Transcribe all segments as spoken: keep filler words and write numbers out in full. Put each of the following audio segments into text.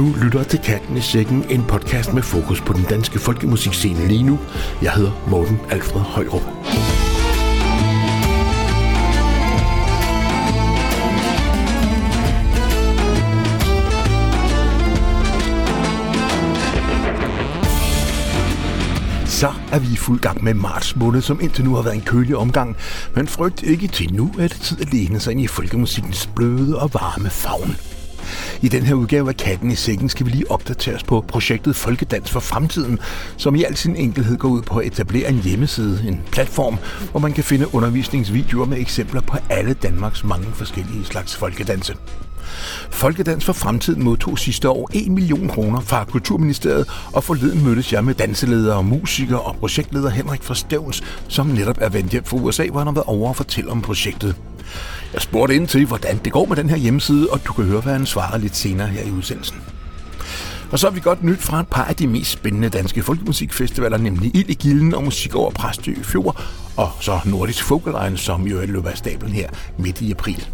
Du lytter til Katten i Sækken, en podcast med fokus på den danske folkemusikscene lige nu. Jeg hedder Morten Alfred Højrup. Så er vi i fuld gang med marts måned, som indtil nu har været en kølig omgang, men frygt ikke, til nu er det tid at læne sig ind i folkemusikkens bløde og varme favn. I den her udgave af Katten i Sækken skal vi lige opdateres på projektet Folkedans for Fremtiden, som i al sin enkelhed går ud på at etablere en hjemmeside, en platform, hvor man kan finde undervisningsvideoer med eksempler på alle Danmarks mange forskellige slags folkedanse. Folkedans for Fremtiden modtog sidste år en million kroner fra Kulturministeriet, og forleden mødtes jeg med danseledere, musikere og projektleder Henrik fra Stevns, som netop er vendt hjem fra U S A, hvor han har været over og fortælle om projektet. Jeg spurgte ind til, hvordan det går med den her hjemmeside, og du kan høre, hvad han svarer lidt senere her i udsendelsen. Og så har vi godt nyt fra et par af de mest spændende danske folkemusikfestivaler, nemlig Ild i Gilden og Musik over Præstø Fjord, og så Nordisk Folk Alliance, som jo løber af stablen her midt i april.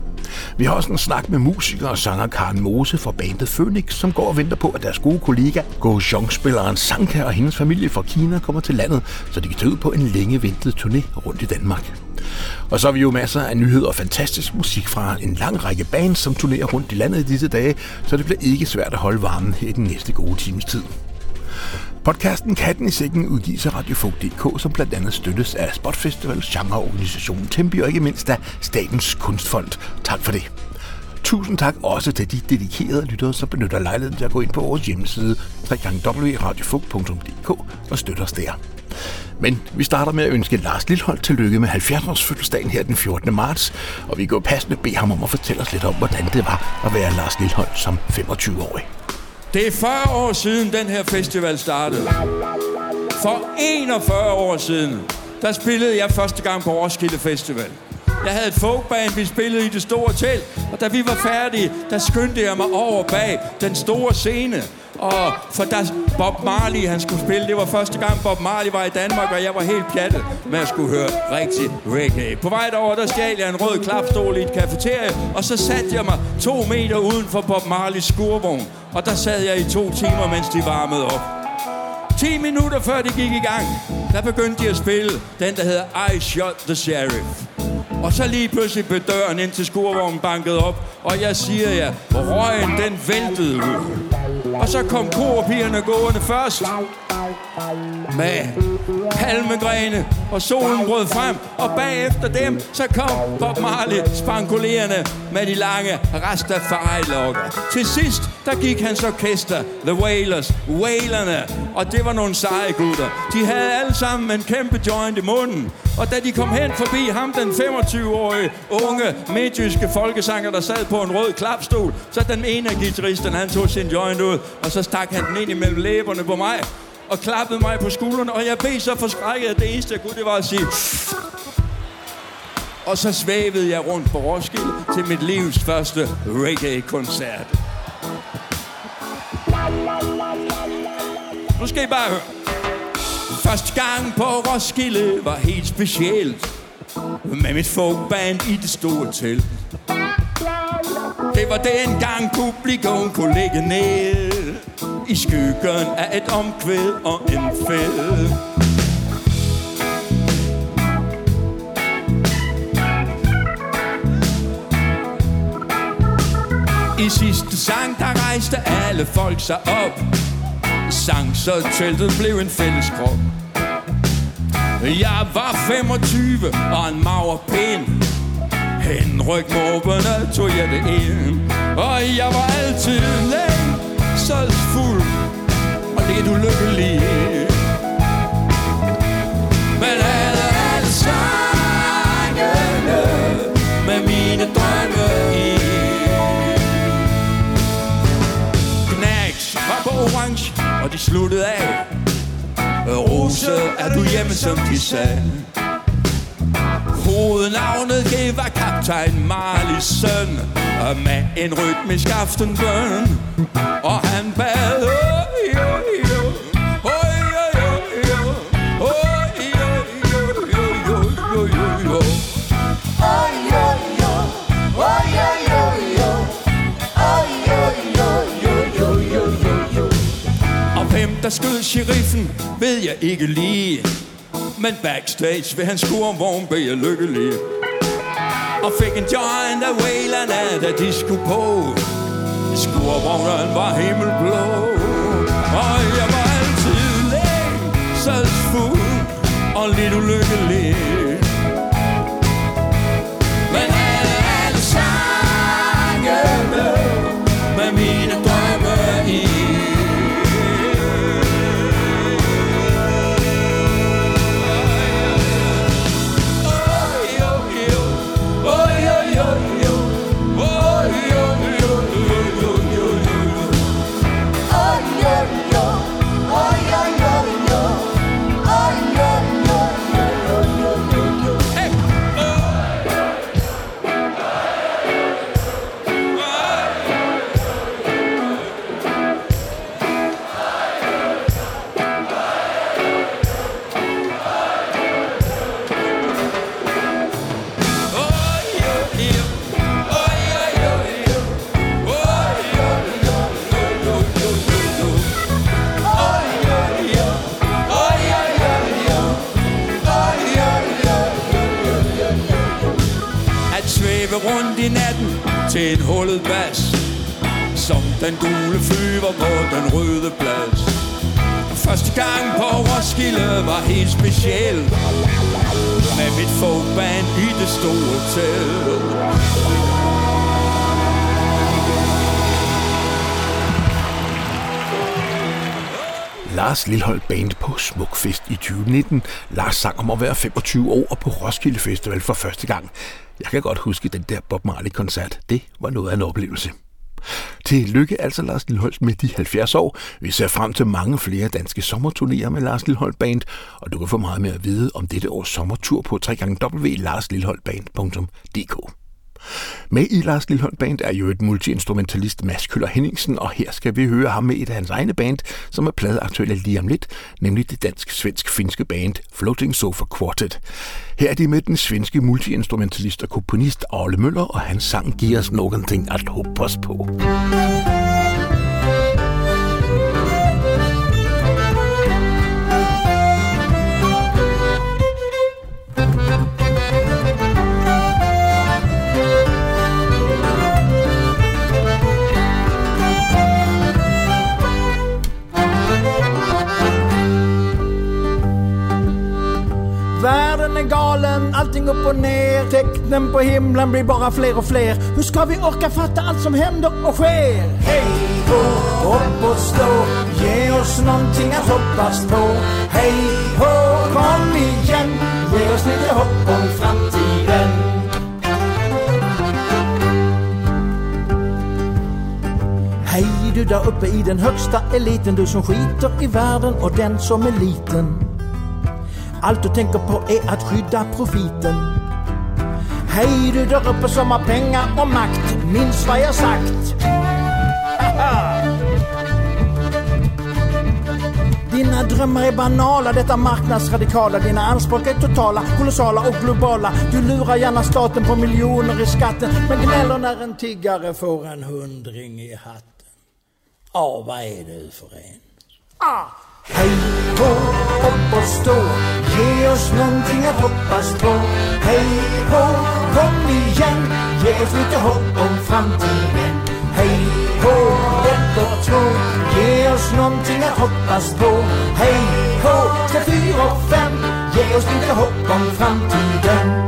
Vi har også en snak med musiker og sanger Karen Mose fra bandet Phønix, som går og venter på, at deres gode kollega, gojong-spilleren Sangka og hendes familie fra Kina kommer til landet, så de kan tage ud på en længe ventet turné rundt i Danmark. Og så har vi jo masser af nyheder og fantastisk musik fra en lang række bands, som turnerer rundt i landet i disse dage, så det bliver ikke svært at holde varmen i den næste gode times tid. Podcasten Katten i Sækken udgives af RadioFolk punktum d k, som blandt andet støttes af Spot Festival, genreorganisationen Tempi og ikke mindst af Statens Kunstfond. Tak for det. Tusind tak også til de dedikerede lyttere, som benytter lejligheden til at gå ind på vores hjemmeside w w w punktum radiofolk punktum d k og støtter os der. Men vi starter med at ønske Lars Lilholt tillykke med halvfjerds års fødselsdagen her den fjortende marts, og vi går passende bede ham om at fortælle os lidt om, hvordan det var at være Lars Lilholt som femogtyve-årig. Det er fyrre år siden, den her festival startede. For enogfyrre år siden, der spillede jeg første gang på Roskilde Festival. Jeg havde et folkband, vi spillede i det store telt, og da vi var færdige, der skyndte jeg mig over bag den store scene. Og for da Bob Marley, han skulle spille, det var første gang Bob Marley var i Danmark, og jeg var helt pjattet med at skulle høre rigtig reggae. På vej derover, der stjal jeg en rød klapstol i et kafeterie, og så satte jeg mig to meter uden for Bob Marleys skurvogn. Og der sad jeg i to timer, mens de varmede op. Ti minutter før det gik i gang, der begyndte de at spille den, der hedder I Shot the Sheriff. Og så lige pludselig blev døren ind til skurvognen banket op, og jeg siger jer, ja, røgen den væltede ud. Og så kom korpigerne gående først med palmegrene, og solen brød frem. Og bagefter dem, så kom Bob Marley spankulerende med de lange Rastafari-lokker. Til sidst, der gik hans orkester, The Wailers, Wailerne, og det var nogle seje gutter. De havde alle sammen en kæmpe joint i munden, og da de kom hen forbi ham, den femogtyve-årige unge midtjyske folkesanger, der sad på en rød klapstol, så den ene af guitaristerne, han tog sin joint ud, og så stak han den ind imellem læberne på mig, og klappede mig på skulderen, og jeg blev så forskrækket, at det eneste, jeg kunne, det var at sige... Og så svævede jeg rundt på Roskilde til mit livs første reggae-koncert. Nu skal I bare høre. Første gang på Roskilde var helt specielt, med mit folkband i det store telt. Det var dengang publikum kunne ligge ned i skyggen af et omkvæd og en fed. I sidste sang, der rejste alle folk sig op, sang så teltet blev en fælles krop. Jeg var femogtyve og en mager pind, Henryk måberne tog jeg det ind, og jeg var altid længselsfuld og lidt ulykkelig. Men alle, alle sangene med mine drømme i. Knacks var på orange, og de sluttede af. Rose, er du hjemme, som de sagde. Hovednavnet, det var kaptajn Marleys søn, med en rytmisk aftenbøn. Og han bad, oh, jo, jo, oh, jo, jo, oh, jo, jo, jo, jo, jo, jo, jo, oh, jo, jo, oh, jo, jo, jo, oh, jo, jo, jo, jo, jo, jo. der skød sheriffen, ved jeg ikke lige. Men backstage ved hans skurvogn blev jeg lykkelig. Og fik en joint af Waylana, da de skulle på. Skurvognen var himmelblå. Og jeg var altid længselsfuld og lidt ulykkelig. Men alle, alle sangene med mine drømme i. Rundt i natten til en hullet bas, som den gule flyver på den røde plads. Første gang på Roskilde var helt speciel, med mit folkband i det store telt. Lars Lilholt Band på Smukfest i tyve nitten. Lars sang om at være femogtyve år og på Roskilde Festival for første gang. Jeg kan godt huske den der Bob Marley-koncert. Det var noget af en oplevelse. Tillykke altså Lars Lilholt med de halvfjerds år. Vi ser frem til mange flere danske sommerturnéer med Lars Lilholt Band, og du kan få meget mere at vide om dette års sommertur på w w w punktum lars lilholt band punktum d k. Med i Lars Lilholt Band er jo et multiinstrumentalist Mads Kjøller-Henningsen, og her skal vi høre ham med et af hans egne band, som er pladeaktuelle lige om lidt, nemlig det dansk-svensk-finske band Floating Sofa Quartet. Her er de med den svenske multiinstrumentalist og komponist Arle Møller, og hans sang giver os nogenting at håbe os på. Världen är galen, allting upp och ner. Tecknen på himlen blir bara fler och fler. Hur ska vi orka fatta allt som händer och sker? Hej ho, upp och stå. Ge oss någonting att hoppas på. Hej ho, kom igen. Ge oss lite hopp om framtiden. Hej du där uppe i den högsta eliten. Du som skiter i världen och den som är liten. Allt du tänker på är att skydda profiten. Hej du där uppe som har pengar och makt. Minns vad jag sagt. Aha. Dina drömmar är banala, detta marknadsradikala. Dina anspråk är totala, kolossala och globala. Du lurar gärna staten på miljoner i skatten, men gnäller när en tiggare får en hundring i hatten. Ja, ah, vad är du för en? Ah! Hej ho, upp och stå. Ge oss någonting att hoppas på. Hej ho, kom igen. Ge oss lite hopp om framtiden. Hej ho, ett och två. Ge oss någonting att hoppas på. Hej ho, tre, fyra och fem. Ge oss lite hopp om framtiden.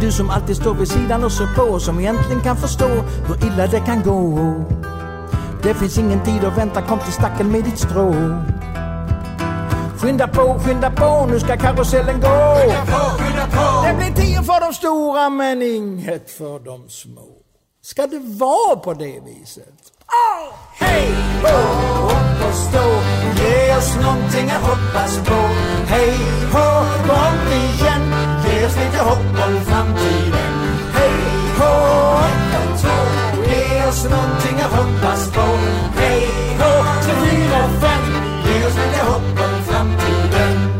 Du som alltid står vid sidan och ser på och som egentligen kan förstå hur illa det kan gå. Det finns ingen tid att vänta, kom till stacken med ditt strå. Skynda på, skynda på, nu ska karusellen gå. Skynda på, skynda på. Det blir tio för de stora men inget för de små. Ska det vara på det viset? Hey, ho, op og stå. Læg os nogle ting at håbe os på. Hey, ho, op igen. Læg os lidt at håbe om fremtiden. Hey, ho, op og stå. Læg os nogle ting at håbe os på. Hey, ho, til fire og fem. Læg os lidt at håbe om fremtiden.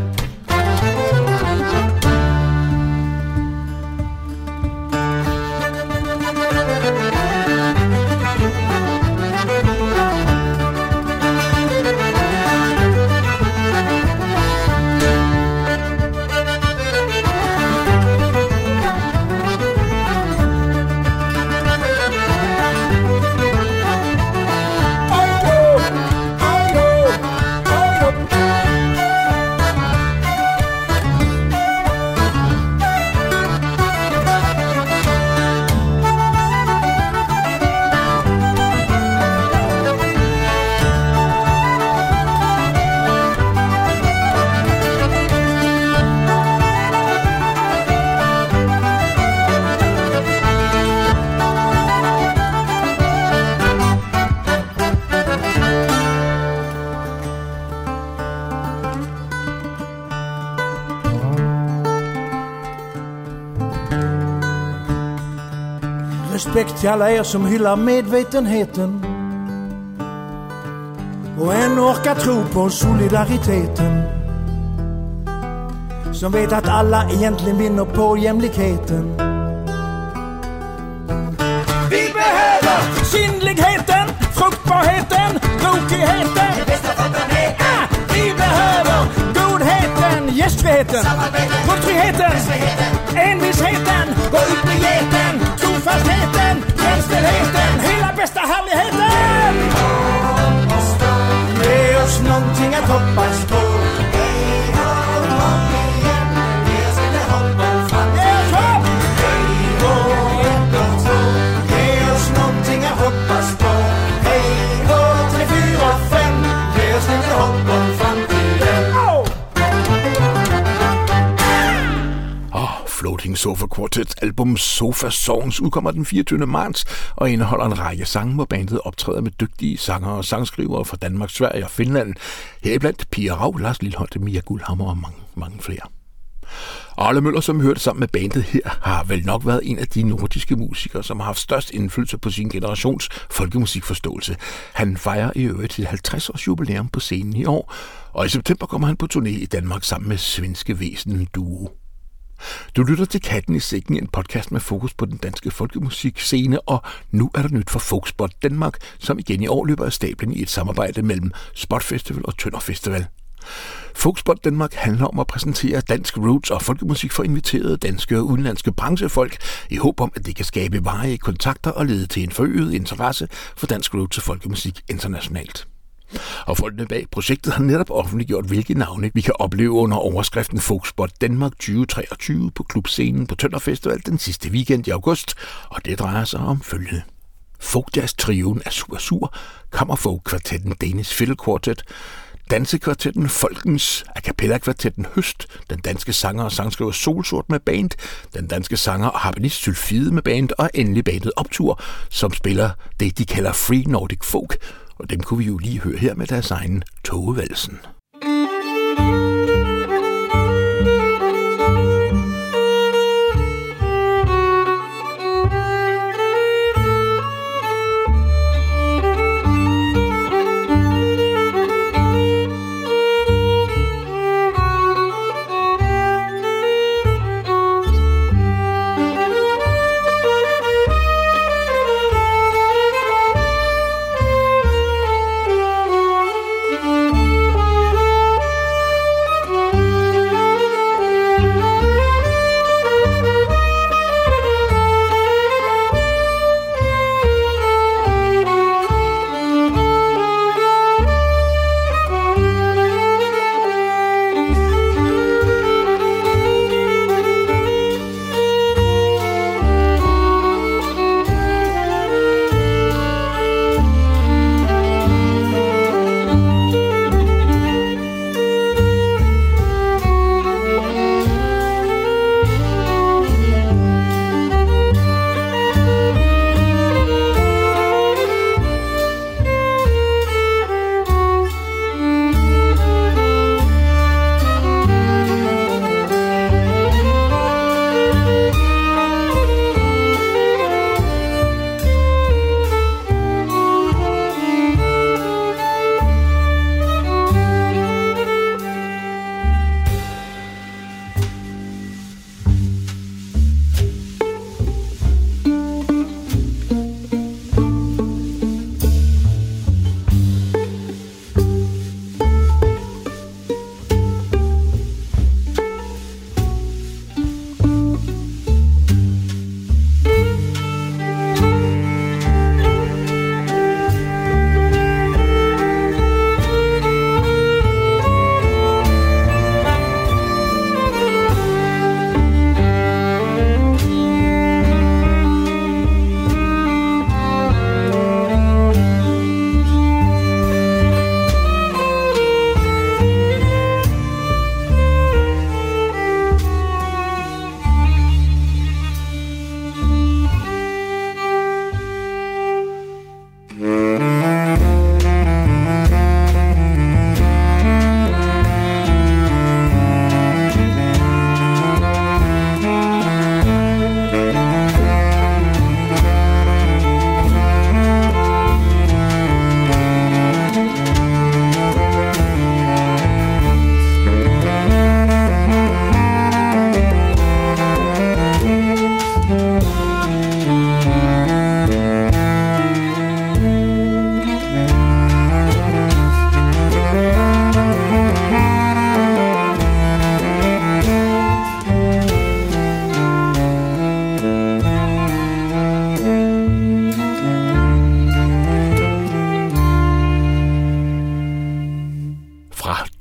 Respekt til alla er som hyllar medvetenheten och än orkar tro på solidariteten, som vet att alla egentligen vinner på jämlikheten. Vi behöver synligheten, fruktbarheten, brokigheten, det bästa för planeten. Vi behöver godheten, gästfriheten, folkfriheten, envisheten, gå ut med geten, fastheten, genstillheten, hela bästa härligheten. Ge oss någonting att hoppas på. Hej ho, kom igen. Ge oss lite hopp om framtiden. Hej ho, ett och två. Ge oss någonting att hoppas på. Hej ho, tre, fyra, fem. Ge oss lite hopp om framtiden. Floating Sofa Quartets album Sofa Songs udkommer den fireogtyvende marts og indeholder en række sange, hvor bandet optræder med dygtige sangere og sangskrivere fra Danmark, Sverige og Finland. Heriblandt Pia Rau, Lars Lilholt, Mia Guldhammer og mange, mange flere. Arle Møller, som hørte sammen med bandet her, har vel nok været en af de nordiske musikere, som har haft størst indflydelse på sin generations folkemusikforståelse. Han fejrer i øvrigt sit halvtreds års jubilæum på scenen i år, og i september kommer han på turné i Danmark sammen med svenske væsen duo. Du lytter til Katten i Sækken, en podcast med fokus på den danske folkemusikscene, og nu er der nyt fra Folkspot Danmark, som igen i år løber af stablen i et samarbejde mellem Spot Festival og Tønder Festival. Folkspot Danmark handler om at præsentere dansk roots og folkemusik for inviterede danske og udenlandske branchefolk i håb om, at det kan skabe varige kontakter og lede til en forøget interesse for dansk roots og folkemusik internationalt. Og folkene bag projektet har netop offentliggjort, hvilke navne vi kan opleve under overskriften Folkspot Danmark tyve treogtyve på klubscenen på Tønder Festival den sidste weekend i august, og det drejer sig om følgende. Folkjazz-trioen er sur sur, kammerfolkkvartetten Danish Fiddle Quartet, dansekvartetten Folkens, a cappella-kvartetten Høst, den danske sanger og sangskriver Solsort med band, den danske sanger og harpenist Sylfide med band, og endelig bandet Optur, som spiller det, de kalder Free Nordic Folk, og dem kunne vi jo lige høre her med deres egen Togevalsen.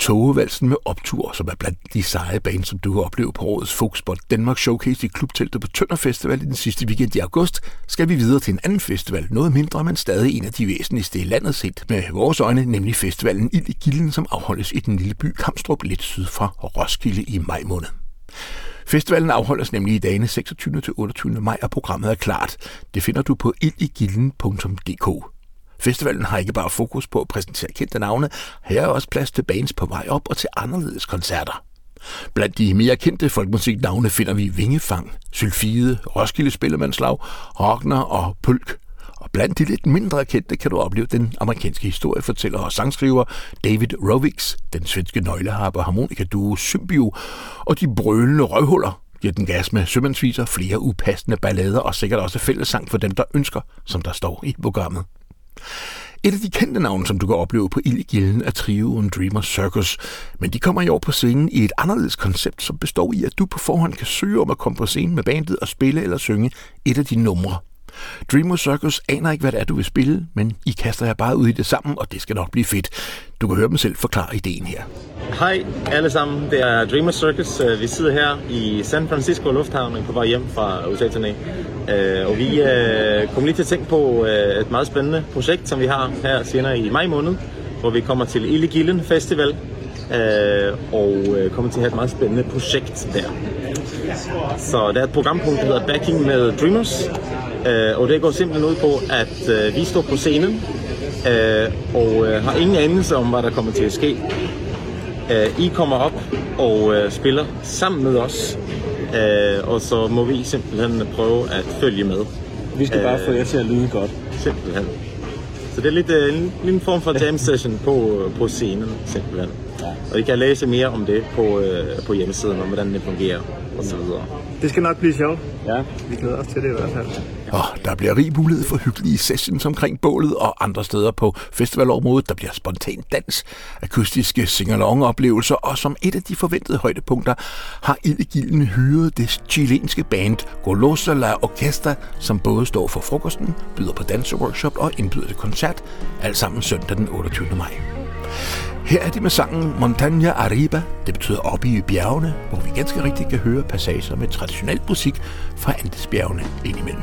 Togevalsen med optur, som er blandt de seje baner, som du kan opleve på årets Folkspot Danmark Showcase i klubteltet på Tønder Festival i den sidste weekend i august, skal vi videre til en anden festival, noget mindre, men stadig en af de væsentligste i landet set med vores øjne, nemlig festivalen Ild i Gilden, som afholdes i den lille by Kamstrup lidt syd fra Roskilde i maj måned. Festivalen afholdes nemlig i dagene seksogtyvende til otteogtyvende maj, og programmet er klart. Det finder du på ild i gilden punktum d k. Festivalen har ikke bare fokus på at præsentere kendte navne, her er også plads til bands på vej op og til anderledes koncerter. Blandt de mere kendte folkmusiknavne finder vi Vingefang, Sylfide, Roskilde Spillemandslag, Rogner og Pølk. Og blandt de lidt mindre kendte kan du opleve den amerikanske historiefortæller og sangskriver David Rovix, den svenske nøgleharpe og harmonikaduo Symbio og de brølende røvhuller, giver den gas med sømandsviser, flere upassende ballader og sikkert også fællessang for dem, der ønsker, som der står i programmet. Et af de kendte navne, som du kan opleve på Ild i Gilden, er trioen Dreamers' Circus, men de kommer i år på scenen i et anderledes koncept, som består i, at du på forhånd kan søge om at komme på scenen med bandet og spille eller synge et af de numre. Dreamers' Circus aner ikke, hvad det er, du vil spille, men I kaster jer bare ud i det sammen, og det skal nok blive fedt. Du kan høre dem selv forklare ideen her. Hej alle sammen, det er Dreamers' Circus. Vi sidder her i San Francisco Lufthavnen på vej hjem fra U S A-turné. Og vi kommer lige til at tænke på et meget spændende projekt, som vi har her senere i maj måned, hvor vi kommer til Ild i Gilden Festival og kommer til at have et meget spændende projekt der. Så der er et programpunkt, der hedder Backing med Dreamers, og det går simpelthen ud på, at vi står på scenen og har ingen anelse om, hvad der kommer til at ske. I kommer op og spiller sammen med os, og så må vi simpelthen prøve at følge med. Vi skal bare få jer til at lyde godt. Simpelthen. Så det er lidt en, en form for jam session på, på scenen, simpelthen. Og I kan læse mere om det på, på hjemmesiden, om hvordan det fungerer og så videre. Det skal nok blive sjovt. Ja, vi glæder os til det i hvert fald. Og der bliver rig mulighed for hyggelige sessions omkring bålet og andre steder på festivalområdet. Der bliver spontan dans, akustiske sing-along-oplevelser, og som et af de forventede højdepunkter har Ild i Gilden hyret det chilenske band Golosa La Orquesta, som både står for frokosten, byder på danseworkshop og indbyder til koncert, alt sammen søndag den otteogtyvende maj. Her er de med sangen Montaña Arriba, det betyder oppe i bjergene, hvor vi ganske rigtigt kan høre passager med traditionel musik fra Andesbjergene indimellem.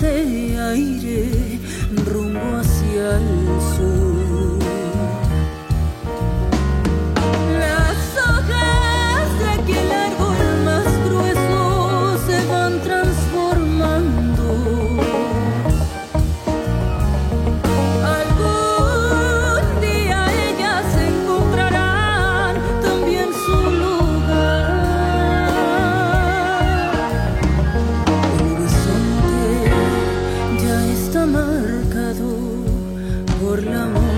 De aire rumbo hacia el sur. Las hojas de aquel árbol más grueso se van transformando. Algún día ellas encontrarán también su lugar. El horizonte está marcado por la muerte.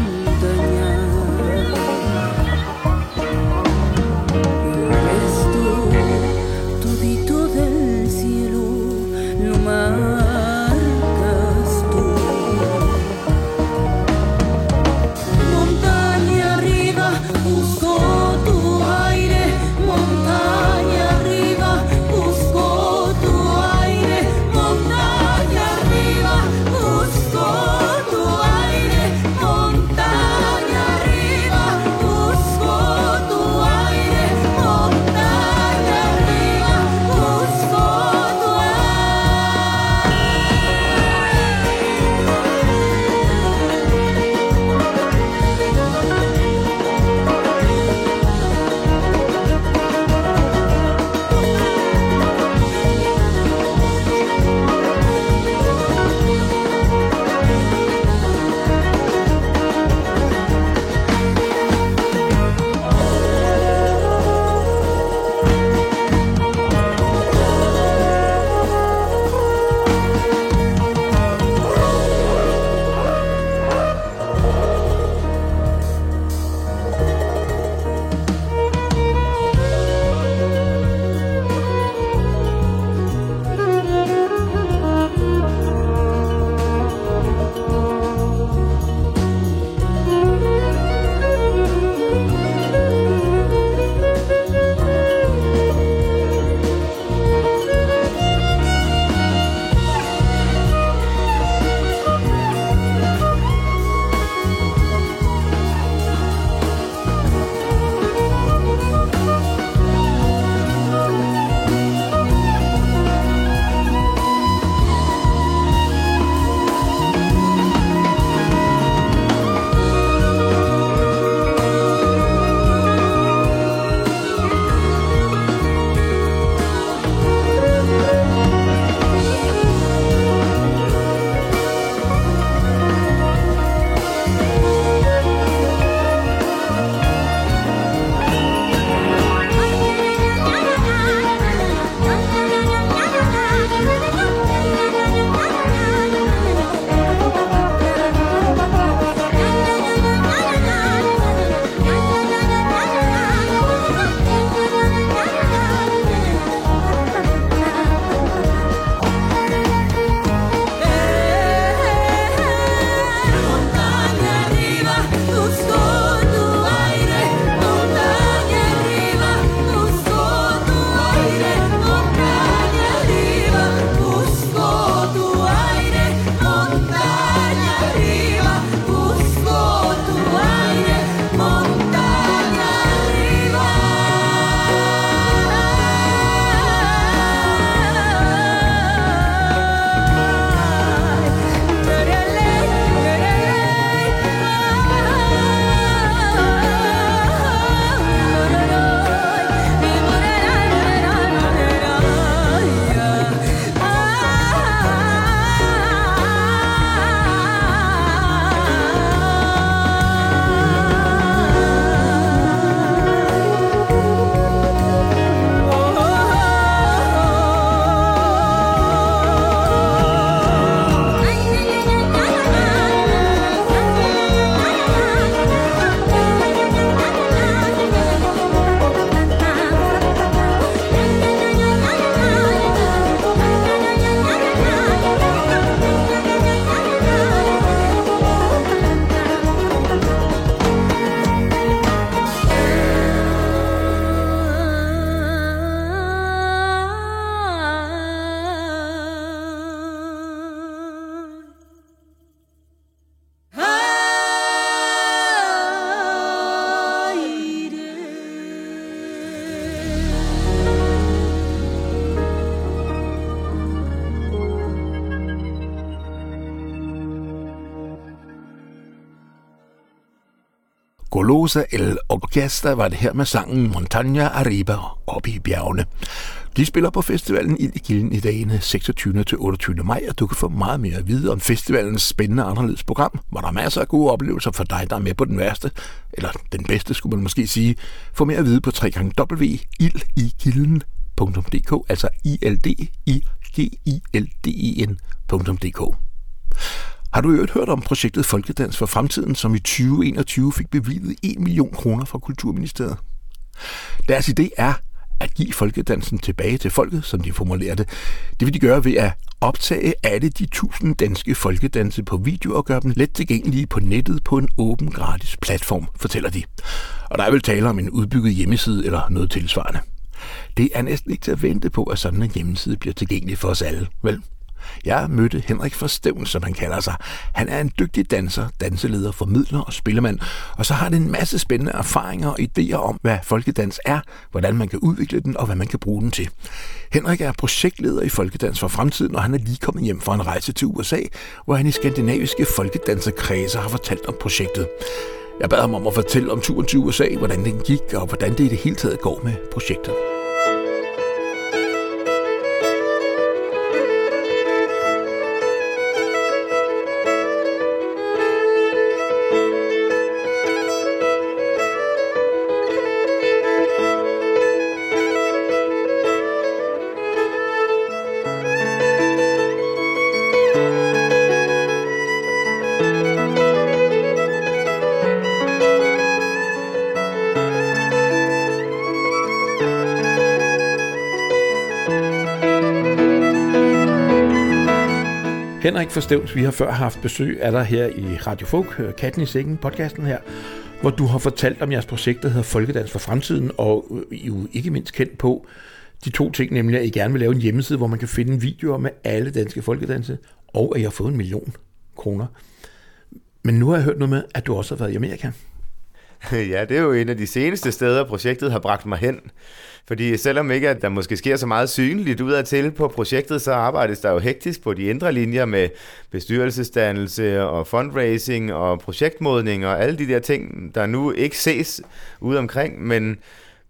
Golosa El Orquesta var det her med sangen Montaña Arriba, oppe i bjergene. De spiller på festivalen Ild i Gilden i dagene seksogtyvende til otteogtyvende maj, og du kan få meget mere at vide om festivalens spændende anderledes program, hvor der er masser af gode oplevelser for dig, der er med på den værste, eller den bedste, skulle man måske sige. Få mere at vide på w w w punktum ild i gilden punktum d k, altså i l d i g i l d e n punktum d k. Har du i øvrigt hørt om projektet Folkedans for Fremtiden, som i tyve enogtyve fik bevilget en million kroner fra Kulturministeriet? Deres idé er at give folkedansen tilbage til folket, som de formulerer det. Det vil de gøre ved at optage alle de tusind danske folkedanse på video og gøre dem let tilgængelige på nettet på en åben, gratis platform, fortæller de. Og der er vel tale om en udbygget hjemmeside eller noget tilsvarende. Det er næsten ikke til at vente på, at sådan en hjemmeside bliver tilgængelig for os alle, vel? Jeg mødte Henrik fra Stevns, som han kalder sig. Han er en dygtig danser, danseleder, formidler og spillemand, og så har han en masse spændende erfaringer og idéer om, hvad folkedans er, hvordan man kan udvikle den og hvad man kan bruge den til. Henrik er projektleder i Folkedans for Fremtiden, og han er lige kommet hjem fra en rejse til U S A, hvor han i skandinaviske folkedanserkredse har fortalt om projektet. Jeg bad ham om at fortælle om turen til U S A, hvordan den gik og hvordan det i det hele taget går med projektet. Henrik fra Stevns, vi har før haft besøg af dig her i RadioFolk, Katten i Sækken, podcasten her, hvor du har fortalt om jeres projekt, der hedder Folkedans for Fremtiden, og I jo ikke mindst kendt på de to ting, nemlig at I gerne vil lave en hjemmeside, hvor man kan finde videoer med alle danske folkedanse, og at I har fået en million kroner. Men nu har jeg hørt noget med, at du også har været i Amerika. Ja, det er jo en af de seneste steder, projektet har bragt mig hen. Fordi selvom ikke at der måske sker så meget synligt udadtil på projektet, så arbejdes der jo hektisk på de indre linjer med bestyrelsesdannelse og fundraising og projektmodning og alle de der ting, der nu ikke ses ude omkring. Men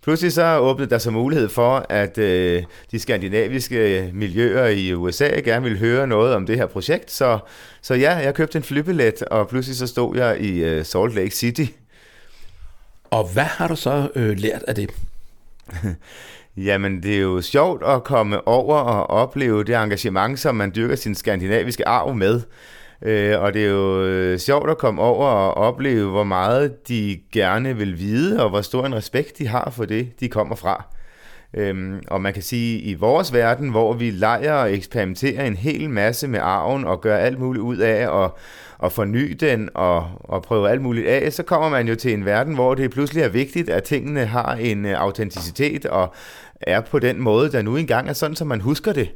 pludselig så åbnede der så mulighed for, at øh, de skandinaviske miljøer i U S A gerne ville høre noget om det her projekt. Så, så ja, jeg købte en flybillet, og pludselig så stod jeg i øh, Salt Lake City. Og hvad har du så øh, lært af det? Jamen, det er jo sjovt at komme over og opleve det engagement, som man dyrker sin skandinaviske arv med. Øh, og det er jo øh, sjovt at komme over og opleve, hvor meget de gerne vil vide, og hvor stor en respekt de har for det, de kommer fra. Øhm, og man kan sige, i vores verden, hvor vi leger og eksperimenterer en hel masse med arven og gør alt muligt ud af og, og forny den og, og prøver alt muligt af, så kommer man jo til en verden, hvor det pludselig er vigtigt, at tingene har en uh, autenticitet og er på den måde, der nu engang er sådan, som man husker det.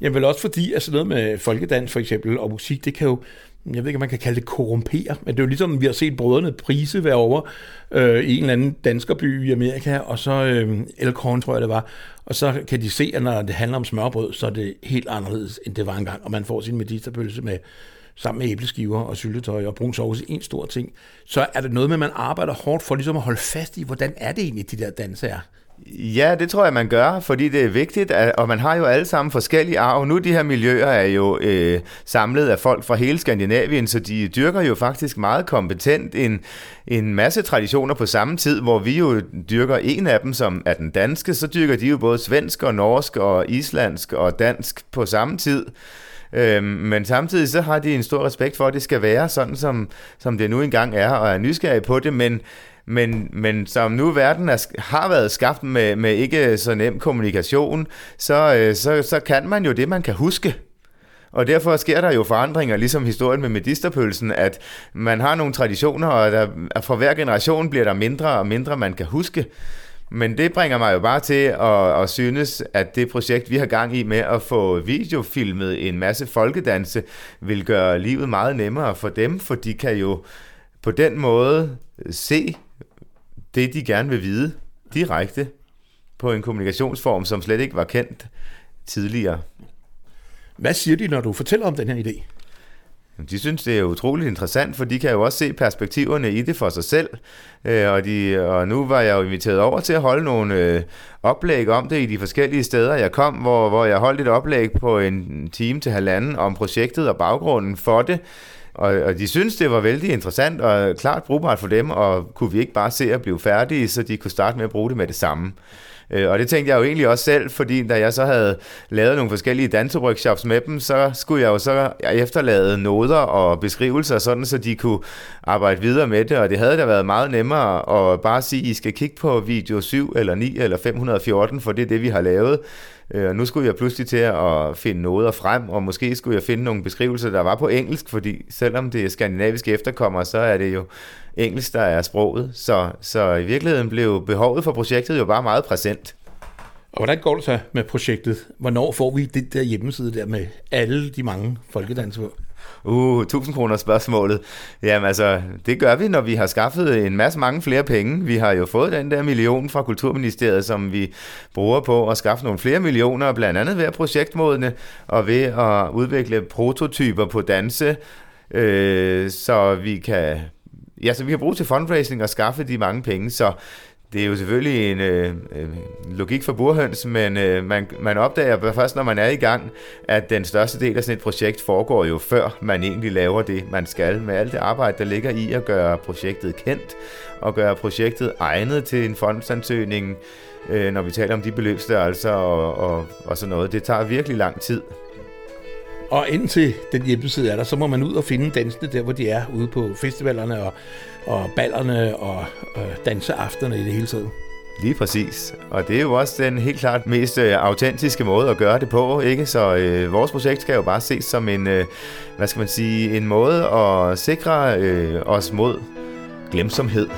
Jamen vel også fordi, at sådan noget med folkedans for eksempel og musik, det kan jo, jeg ved ikke, om man kan kalde det korrumpere, men det er jo ligesom, vi har set brødrene Price være over øh, i en eller anden danskerby i Amerika, og så øh, Elkhorn, tror jeg det var, og så kan de se, at når det handler om smørbrød, så er det helt anderledes, end det var engang, og man får sin medisterpølse med, sammen med æbleskiver og syltetøj og brun sovs, en stor ting. Så er det noget med, at man arbejder hårdt for ligesom at holde fast i, hvordan er det egentlig, de der danser er? Ja, det tror jeg, man gør, fordi det er vigtigt, og man har jo alle sammen forskellige arv. Nu de her miljøer er jo øh, samlet af folk fra hele Skandinavien, så de dyrker jo faktisk meget kompetent en, en masse traditioner på samme tid, hvor vi jo dyrker en af dem, som er den danske, så dyrker de jo både svensk og norsk og islandsk og dansk på samme tid. Men samtidig så har de en stor respekt for, at det skal være sådan, som, som det nu engang er, og er nysgerrige på det, men, men, men som nu verden er, har været skabt med, med ikke så nem kommunikation, så, så, så kan man jo det, man kan huske. Og derfor sker der jo forandringer, ligesom historien med medisterpølsen, at man har nogle traditioner, og der, for hver generation bliver der mindre og mindre, man kan huske. Men det bringer mig jo bare til at, at synes, at det projekt, vi har gang i med at få videofilmet en masse folkedanse, vil gøre livet meget nemmere for dem, for de kan jo på den måde se det, de gerne vil vide direkte på en kommunikationsform, som slet ikke var kendt tidligere. Hvad siger de, når du fortæller om den her idé? De synes, det er utroligt interessant, for de kan jo også se perspektiverne i det for sig selv. Og, de, og nu var jeg jo inviteret over til at holde nogle øh, oplæg om det i de forskellige steder, jeg kom, hvor, hvor jeg holdt et oplæg på en time til halvanden om projektet og baggrunden for det. Og, og de synes, det var vældig interessant og klart brugbart for dem, og kunne vi ikke bare se at blive færdige, så de kunne starte med at bruge det med det samme. Og det tænkte jeg jo egentlig også selv, fordi da jeg så havde lavet nogle forskellige danseworkshops med dem, så skulle jeg jo så efterlade noter og beskrivelser, sådan så de kunne arbejde videre med det, og det havde da været meget nemmere at bare sige, I skal kigge på video syv eller ni eller fem hundrede og fjorten, for det er det, vi har lavet. Og nu skulle jeg pludselig til at finde noter frem, og måske skulle jeg finde nogle beskrivelser, der var på engelsk, fordi selvom det er skandinaviske efterkommere, så er det jo engelsk, der er sproget. Så, så i virkeligheden blev behovet for projektet jo bare meget præsent. Og hvordan går det så med projektet? Hvornår får vi det der hjemmeside der med alle de mange folkedansere? Uh, tusind kroner spørgsmålet. Jamen altså, det gør vi, når vi har skaffet en masse mange flere penge. Vi har jo fået den der million fra Kulturministeriet, som vi bruger på at skaffe nogle flere millioner, blandt andet ved at projektmodne og ved at udvikle prototyper på danse, øh, så vi kan... Ja, så vi har brug til fundraising og skaffe de mange penge, så det er jo selvfølgelig en øh, logik for burhøns, men øh, man, man opdager først, når man er i gang, at den største del af sådan et projekt foregår jo før man egentlig laver det, man skal, med alt det arbejde, der ligger i at gøre projektet kendt og gøre projektet egnet til en fondsansøgning, øh, når vi taler om de beløbsstørrelser og, og, og sådan noget. Det tager virkelig lang tid. Og indtil den hjemmeside er der, så må man ud og finde dansene der, hvor de er, ude på festivalerne og, og ballerne og, og danseafterne i det hele taget. Lige præcis. Og det er jo også den helt klart mest øh, autentiske måde at gøre det på, ikke? Så øh, vores projekt skal jo bare ses som en, øh, hvad skal man sige, en måde at sikre øh, os mod glemsomhed.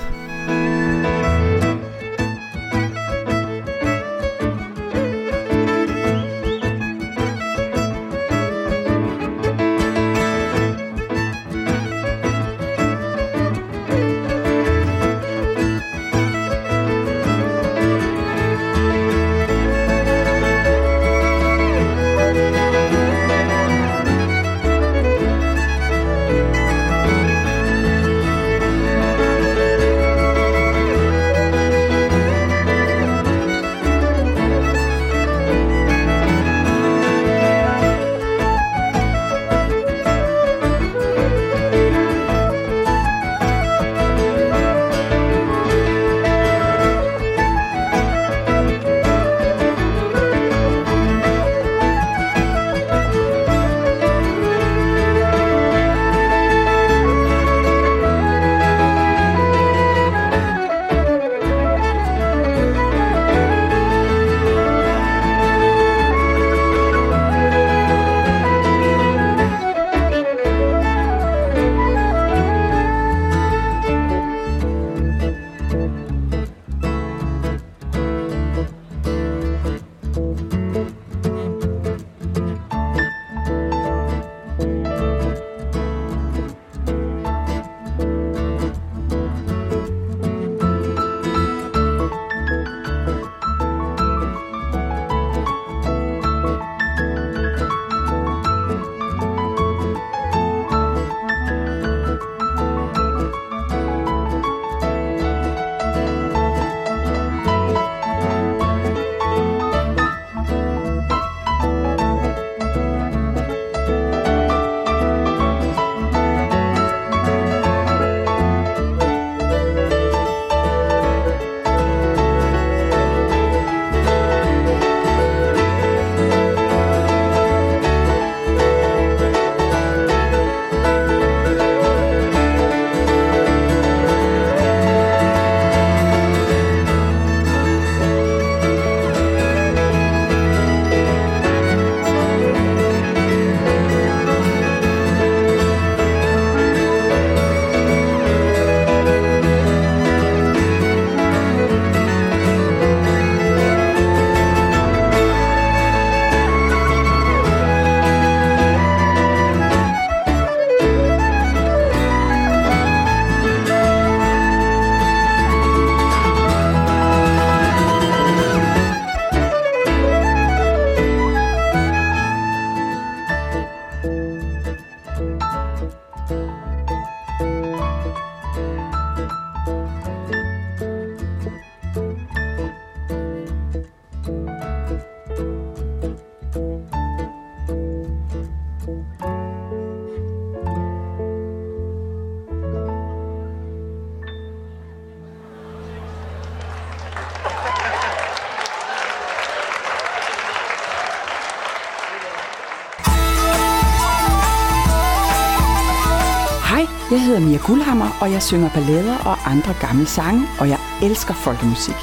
Jeg hedder Mia Guldhammer, og jeg synger ballader og andre gamle sange, og jeg elsker folkemusik.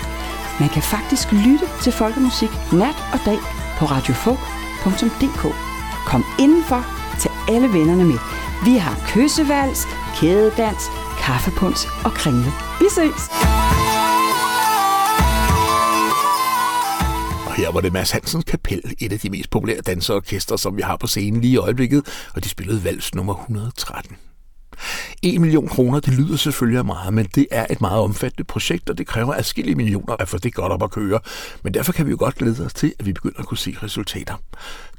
Man kan faktisk lytte til folkemusik nat og dag på radio folk punktum d k. Kom indenfor, tag alle vennerne med. Vi har kyssevals, kædedans, kaffepunds og kringle. Vi ses! Her var det Mads Hansens Kapel, et af de mest populære danseorkestre, som vi har på scenen lige i øjeblikket, og de spillede vals nummer et hundrede og tretten. En million kroner, det lyder selvfølgelig meget, men det er et meget omfattende projekt, og det kræver adskillige millioner at få det godt op at køre. Men derfor kan vi jo godt glæde os til, at vi begynder at kunne se resultater.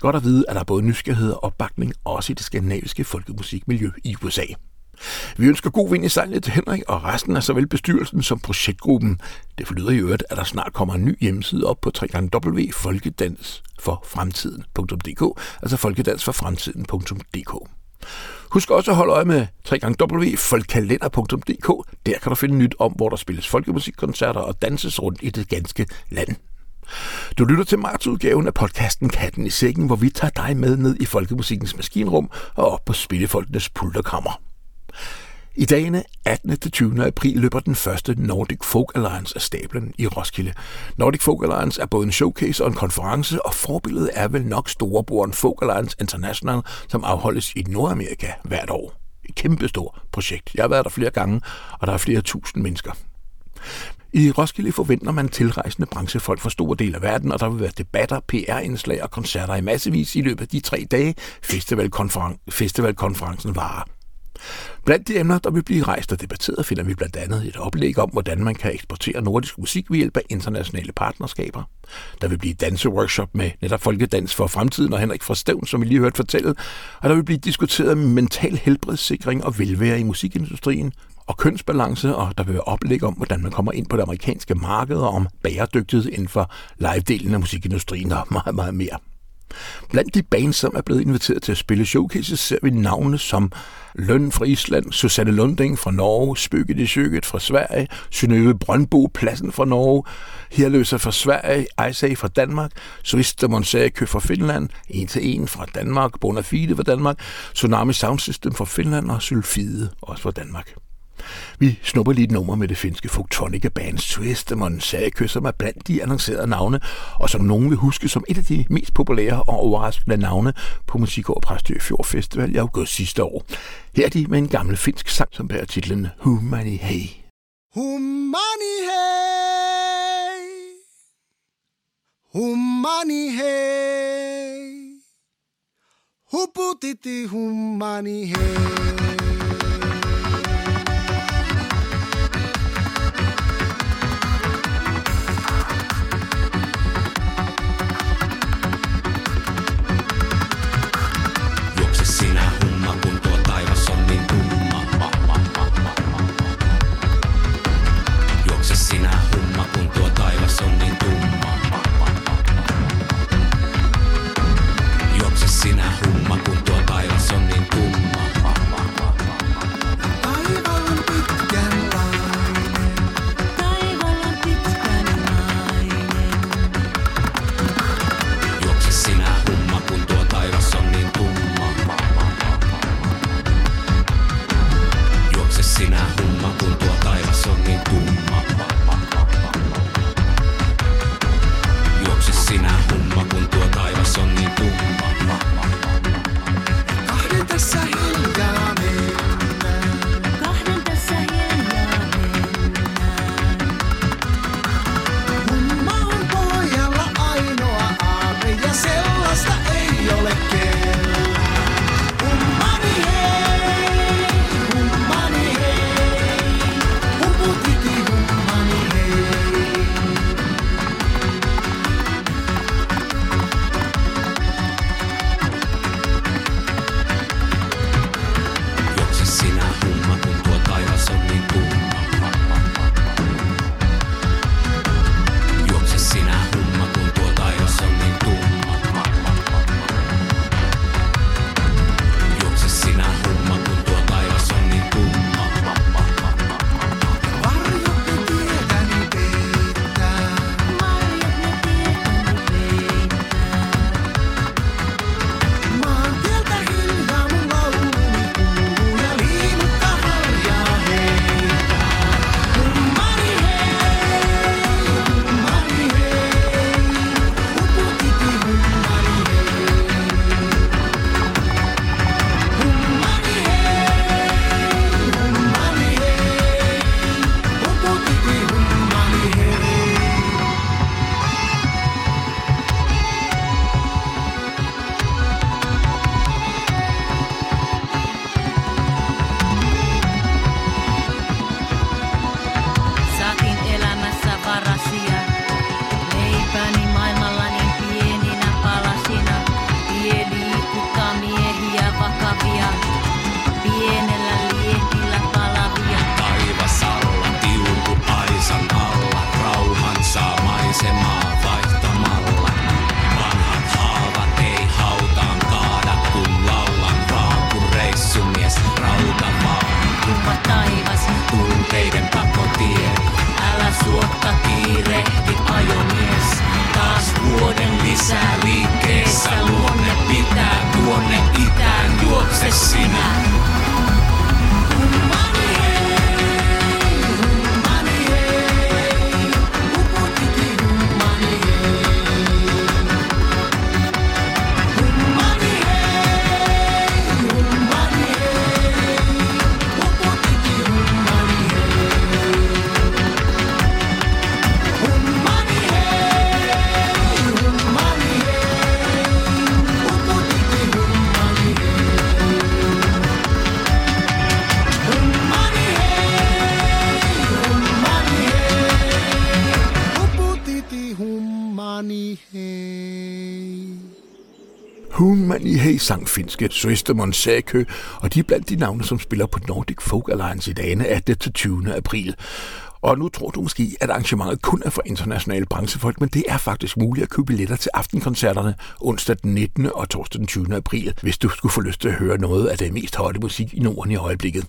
Godt at vide, at der er både nysgerrighed og opbakning, også i det skandinaviske folkemusikmiljø i U S A. Vi ønsker god vind i sejlet til Henrik og resten af såvel bestyrelsen som projektgruppen. Det forlyder i øvrigt, at der snart kommer en ny hjemmeside op på w w w punktum folkedans for fremtiden punktum d k, altså folkedansforfremtiden punktum d k. Husk også at holde øje med w w w punktum folkkalender punktum d k. Der kan du finde nyt om, hvor der spilles folkemusikkoncerter og danses rundt i det ganske land. Du lytter til martsudgaven af podcasten Katten i Sækken, hvor vi tager dig med ned i folkemusikkens maskinrum og op på spillefolkenes pulterkammer. I dagene attende til tyvende april løber den første Nordic Folk Alliance af stablen i Roskilde. Nordic Folk Alliance er både en showcase og en konference, og forbilledet er vel nok storebroren Folk Alliance International, som afholdes i Nordamerika hvert år. Et kæmpestort projekt. Jeg har været der flere gange, og der er flere tusind mennesker. I Roskilde forventer man tilrejsende branchefolk fra store dele af verden, og der vil være debatter, P R-indslag og koncerter i massevis i løbet af de tre dage, festivalkonferen- festivalkonferencen varer. Blandt de emner, der vil blive rejst og debatteret, finder vi blandt andet et oplæg om, hvordan man kan eksportere nordisk musik ved hjælp af internationale partnerskaber. Der vil blive danseworkshop med netop Folkedans for Fremtiden og Henrik fra Stevns, som vi lige hørte fortælle, og der vil blive diskuteret mental helbredssikring og velvære i musikindustrien og kønsbalance, og der vil være oplæg om, hvordan man kommer ind på det amerikanske marked og om bæredygtighed inden for live-delen af musikindustrien og meget, meget mere. Blandt de bands, som er blevet inviteret til at spille showcases, ser vi navne som Løn fra Island, Susanne Lunding fra Norge, Spøket i Sjøket fra Sverige, Synøve Brøndbo Pladsen fra Norge, Herløser fra Sverige, Isag fra Danmark, Svister Monserikø fra Finland, En til En fra Danmark, Bonafide fra Danmark, Tsunami Sound System fra Finland og Sylfide også fra Danmark. Vi snupper lige et nummer med det finske folktoniske band Svister Monserikø, som er blandt de annoncerede navne, og som nogen vil huske som et af de mest populære og overraskende navne på Musik over Præstø Fjord Festival i august sidste år. Her er de med en gammel finsk sang, som bærer titlen Humani Hei. Humani Hei, Humani Hei, Huputiti Humani Hei. Juokse sinä humma, kun tuo taivas on niin tumma. Kone Ida Jurksasina. Humani-hei sang finske Søstermon Sækø, og de er blandt de navne, som spiller på Nordic Folk Alliance i dagene attende til tyvende april. Og nu tror du måske, at arrangementet kun er for internationale branchefolk, men det er faktisk muligt at købe billetter til aftenkoncerterne onsdag den nittende og torsdag den tyvende april, hvis du skulle få lyst til at høre noget af det mest hotte musik i Norden i øjeblikket.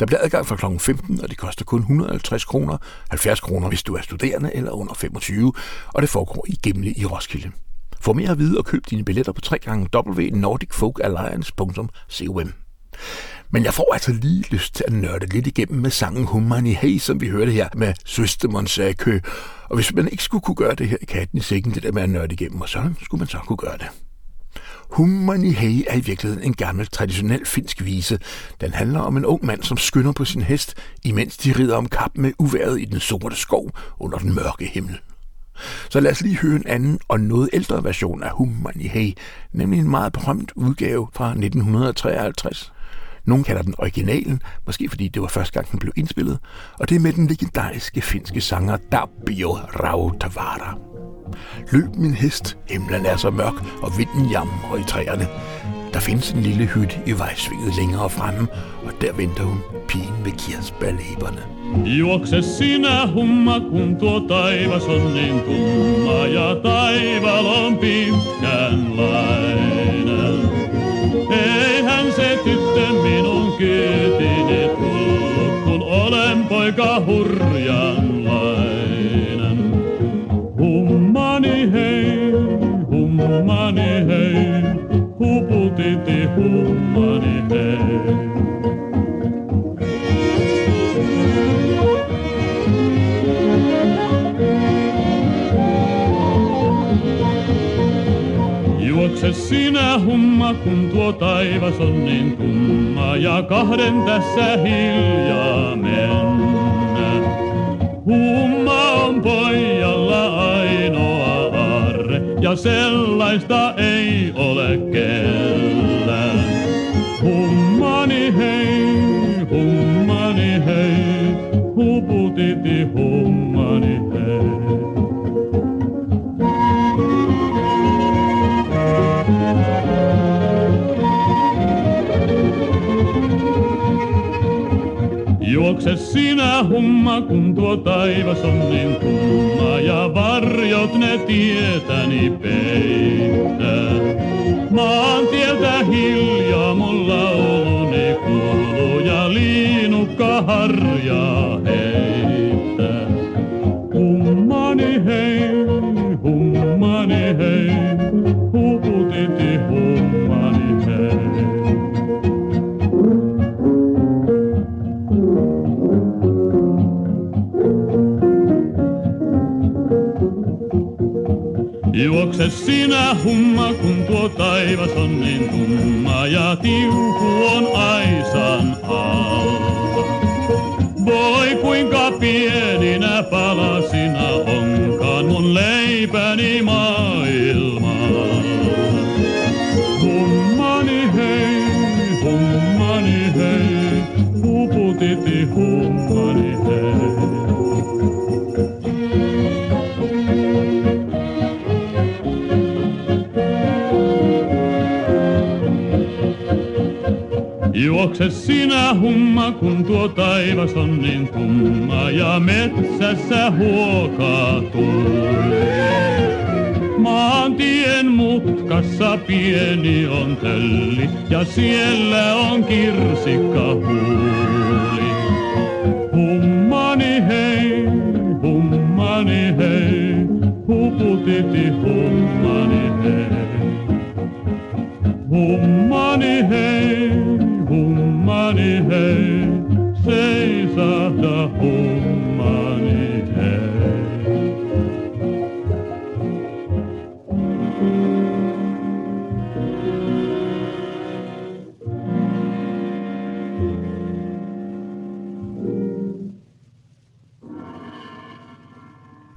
Der bliver adgang fra klokken femten, og det koster kun et hundrede og halvtreds kroner, halvfjerds kroner, hvis du er studerende eller under femogtyve, og det foregår i Gemle i Roskilde. Få mere at vide og køb dine billetter på w w w punktum nordic folk alliance punktum com. Men jeg får altså lige lyst til at nørde lidt igennem med sangen Humani Hey, som vi hørte her med Søstermon Sækø. Og hvis man ikke skulle kunne gøre det her i Katten i Sækken, det der med at nørde igennem, og så skulle man så kunne gøre det. Humani Hey er i virkeligheden en gammel, traditionel finsk vise. Den handler om en ung mand, som skynder på sin hest, imens de rider om kap med uværet i den sorte skov under den mørke himmel. Så lad os lige høre en anden og noget ældre version af Humani Hey, nemlig en meget berømt udgave fra nitten treoghalvtreds. Nogle kalder den originalen, måske fordi det var første gang, den blev indspillet, og det er med den legendariske finske sanger Tapio Rautavaara. Løb min hest, himlen er så mørk, og vinden jamrer i træerne. Der findes en lille hytte i vejsvinget længere fremme, og der venter hun, pigen med kirsebærlæberne. Juokse sinä humma, kun tuo taivas on niin kumma, ja taival on pitkänlainen. Eihän se tyttö minun kyytini tullut, kun olen poika hurjanlainen. Hummani hei, hummani hei, huputiti hummani hei. Juokse sinä humma, kun tuo taivas on niin tumma, ja kahden tässä hiljaa mennä. Humma on pojalla ainoa aarre, ja sellaista ei ole kellään. Hummani hei, hummani hei, huputiti hummani hei. Juokse sinä humma, kun tuo taivas on niin kumma, ja varjot ne tietäni peittää. Maantieltä hiljaa mun lauluni kuuluu, ja liinukka harjaa heittää. Hummani hei, hummani hei, huputiti hummani hei. Juokse sinä humma, kun tuo taivas on niin tumma, ja tiuku on aisan alla. Voi kuinka pieninä palasina onkaan mun leipäni maailmalla. Hummani hei, hummani hei, huputiti hummani hei. Juokse sinä humma, kun tuo taivas on niin tumma, ja metsässä huokaa tuuli. Maantien mutkassa pieni on tölli, ja siellä on kirsikkahuuli. Hummani hei, hummani hei, huputiti hummani hei. Oh, money, hey, oh, money, hey, says of the whole money, hey.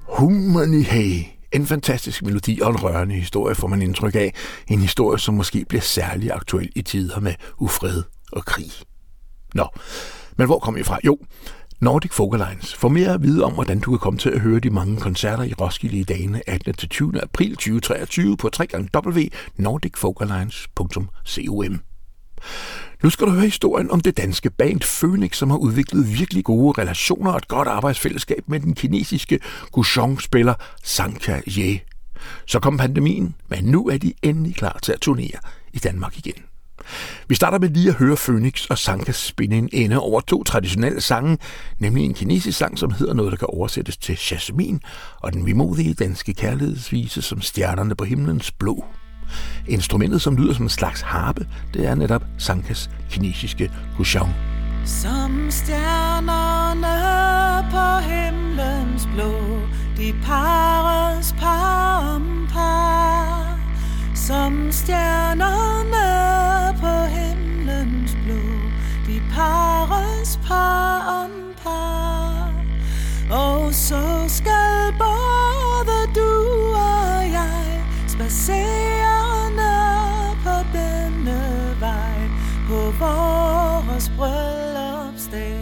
Oh, money, hey. En fantastisk melodi og en rørende historie, får man indtryk af. En historie, som måske bliver særlig aktuel i tider med ufred og krig. Nå, men hvor kom I fra? Jo, Nordic Folk Alliance. Få mere at vide om, hvordan du kan komme til at høre de mange koncerter i Roskilde i dagene attende til tyvende april to tusind og treogtyve på w w w punktum nordic folk alliance punktum com. Nu skal du høre historien om det danske band Phønix, som har udviklet virkelig gode relationer og et godt arbejdsfællesskab med den kinesiske guzheng-spiller Sangka Ye. Så kom pandemien, men nu er de endelig klar til at turnere i Danmark igen. Vi starter med lige at høre Phønix og Sangka spinde en ende over to traditionelle sange, nemlig en kinesisk sang, som hedder noget, der kan oversættes til jasmin, og den vimodige danske kærlighedsvise som stjernerne på himlens blå. Instrumentet, som lyder som en slags harpe, det er netop Sangkas kinesiske guzheng. Som stjernerne på himlens blå, de pares par om par. Som stjernerne på himlens blå, de pares par om par. Og så skal både du og jeg spasere på denne vej, på vores bryllupsdag.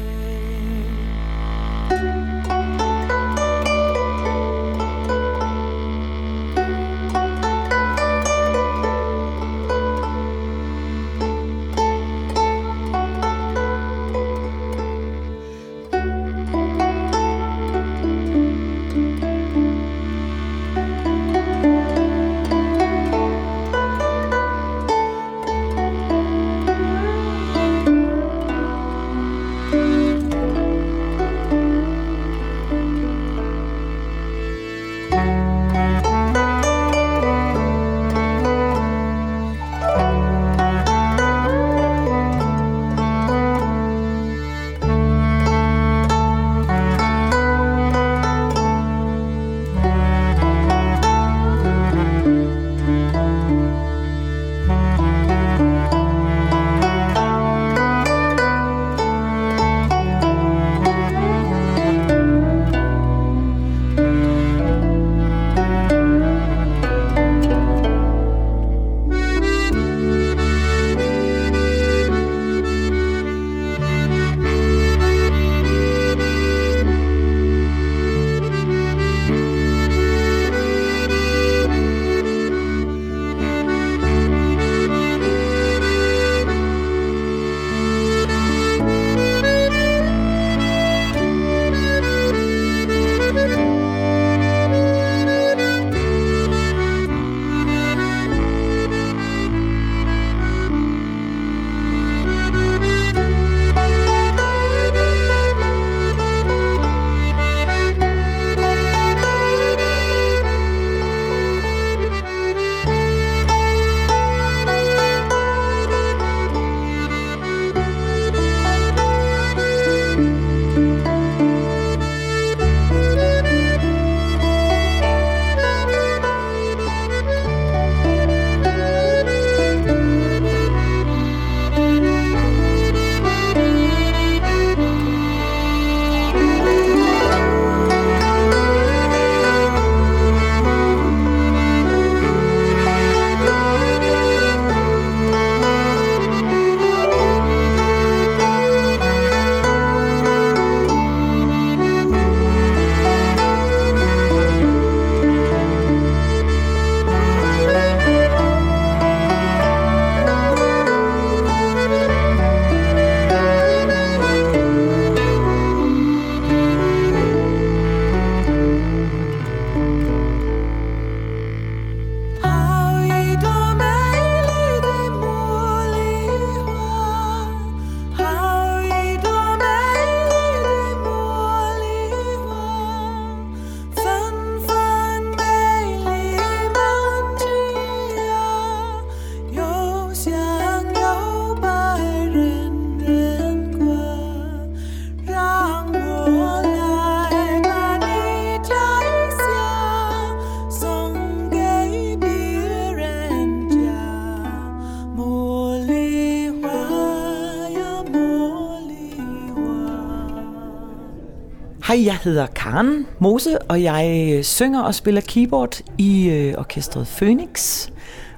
Hej, jeg hedder Karen Mose, og jeg synger og spiller keyboard i øh, orkestret Phønix.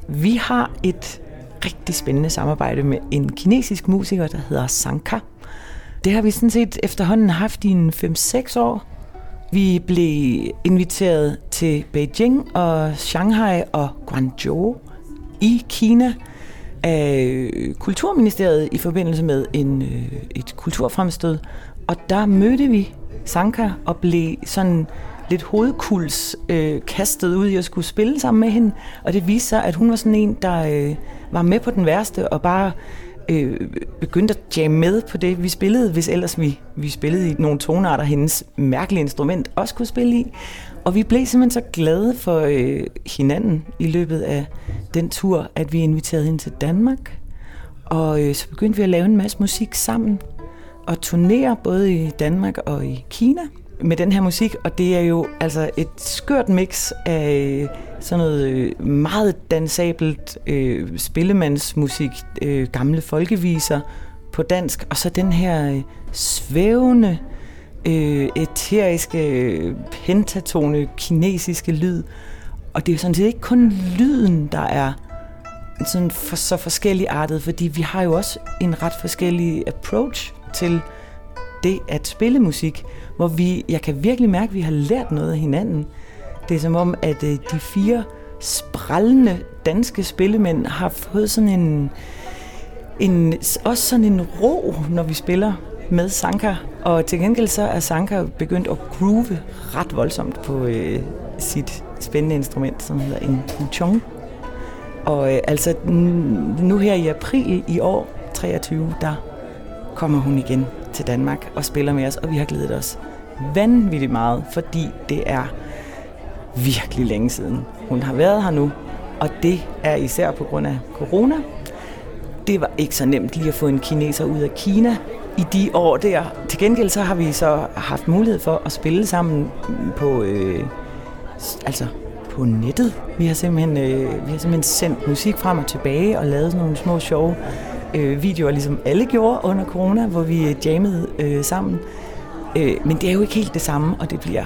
Vi har et rigtig spændende samarbejde med en kinesisk musiker, der hedder Sangka. Det har vi sådan set efterhånden haft i en fem seks år. Vi blev inviteret til Beijing og Shanghai og Guangzhou i Kina af Kulturministeriet i forbindelse med en, et kulturfremstød. Og der mødte vi Sangka og blev sådan lidt hovedkuls øh, kastet ud i at skulle spille sammen med hende. Og det viste sig, at hun var sådan en, der øh, var med på den værste og bare øh, begyndte at jamme med på det, vi spillede, hvis ellers vi, vi spillede i nogle tonarter, hendes mærkelige instrument også kunne spille i. Og vi blev simpelthen så glade for øh, hinanden i løbet af den tur, at vi inviterede hende til Danmark. Og øh, så begyndte vi at lave en masse musik sammen og turnere både i Danmark og i Kina med den her musik, og det er jo altså et skørt mix af sådan noget meget dansabelt øh, spillemandsmusik, øh, gamle folkeviser på dansk, og så den her øh, svævende, øh, eteriske, pentatone, kinesiske lyd. Og det er jo sådan set ikke kun lyden, der er sådan for, så forskelligartet, fordi vi har jo også en ret forskellig approach til det at spille musik, hvor vi, jeg kan virkelig mærke, at vi har lært noget af hinanden. Det er som om, at de fire sprællende danske spillemænd har fået sådan en, en også sådan en ro, når vi spiller med Sangka. Og til gengæld så er Sangka begyndt at groove ret voldsomt på øh, sit spændende instrument, som hedder en puchong. Og øh, altså nu her i april i år treogtyve, der kommer hun igen til Danmark og spiller med os, og vi har glædet os vanvittigt meget, fordi det er virkelig længe siden hun har været her nu, og det er især på grund af corona. Det var ikke så nemt lige at få en kineser ud af Kina i de år der. Til gengæld så har vi så haft mulighed for at spille sammen på, øh, altså på nettet. Vi har, simpelthen, øh, vi har simpelthen sendt musik frem og tilbage og lavet sådan nogle små sjove videoer, ligesom alle gjorde under corona, hvor vi jammede øh, sammen. Øh, men det er jo ikke helt det samme, og det bliver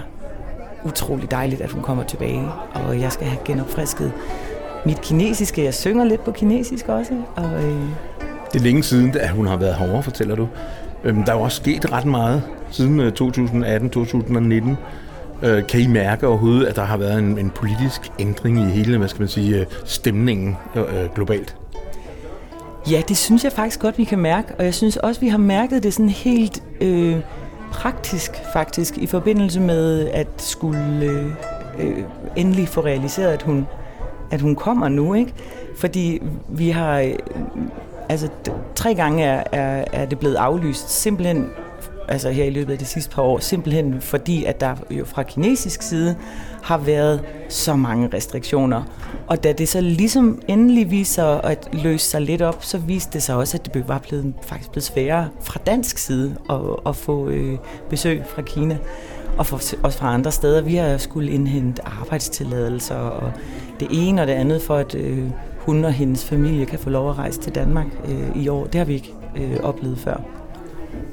utrolig dejligt, at hun kommer tilbage. Og jeg skal have genopfrisket mit kinesiske. Jeg synger lidt på kinesisk også. Og, øh... det er længe siden, at hun har været herovre, fortæller du. Øhm, der er jo også sket ret meget siden tyve atten til tyve nitten. Øh, kan I mærke overhovedet, at der har været en, en politisk ændring i hele, hvad skal man sige, stemningen øh, globalt? Ja, det synes jeg faktisk godt, vi kan mærke, og jeg synes også, vi har mærket det sådan helt øh, praktisk faktisk, i forbindelse med at skulle øh, øh, endelig få realiseret, at hun, at hun kommer nu, ikke? Fordi vi har, øh, altså tre gange er, er, er det blevet aflyst, simpelthen, altså her i løbet af de sidste par år, simpelthen fordi, at der jo fra kinesisk side har været så mange restriktioner. Og da det så ligesom endelig viser at løse sig lidt op, så viste det sig også, at det var blevet, faktisk blevet sværere fra dansk side at, at få øh, besøg fra Kina og for, også fra andre steder. Vi har skulle indhente arbejdstilladelser og det ene og det andet for, at øh, hun og hendes familie kan få lov at rejse til Danmark øh, i år. Det har vi ikke øh, oplevet før.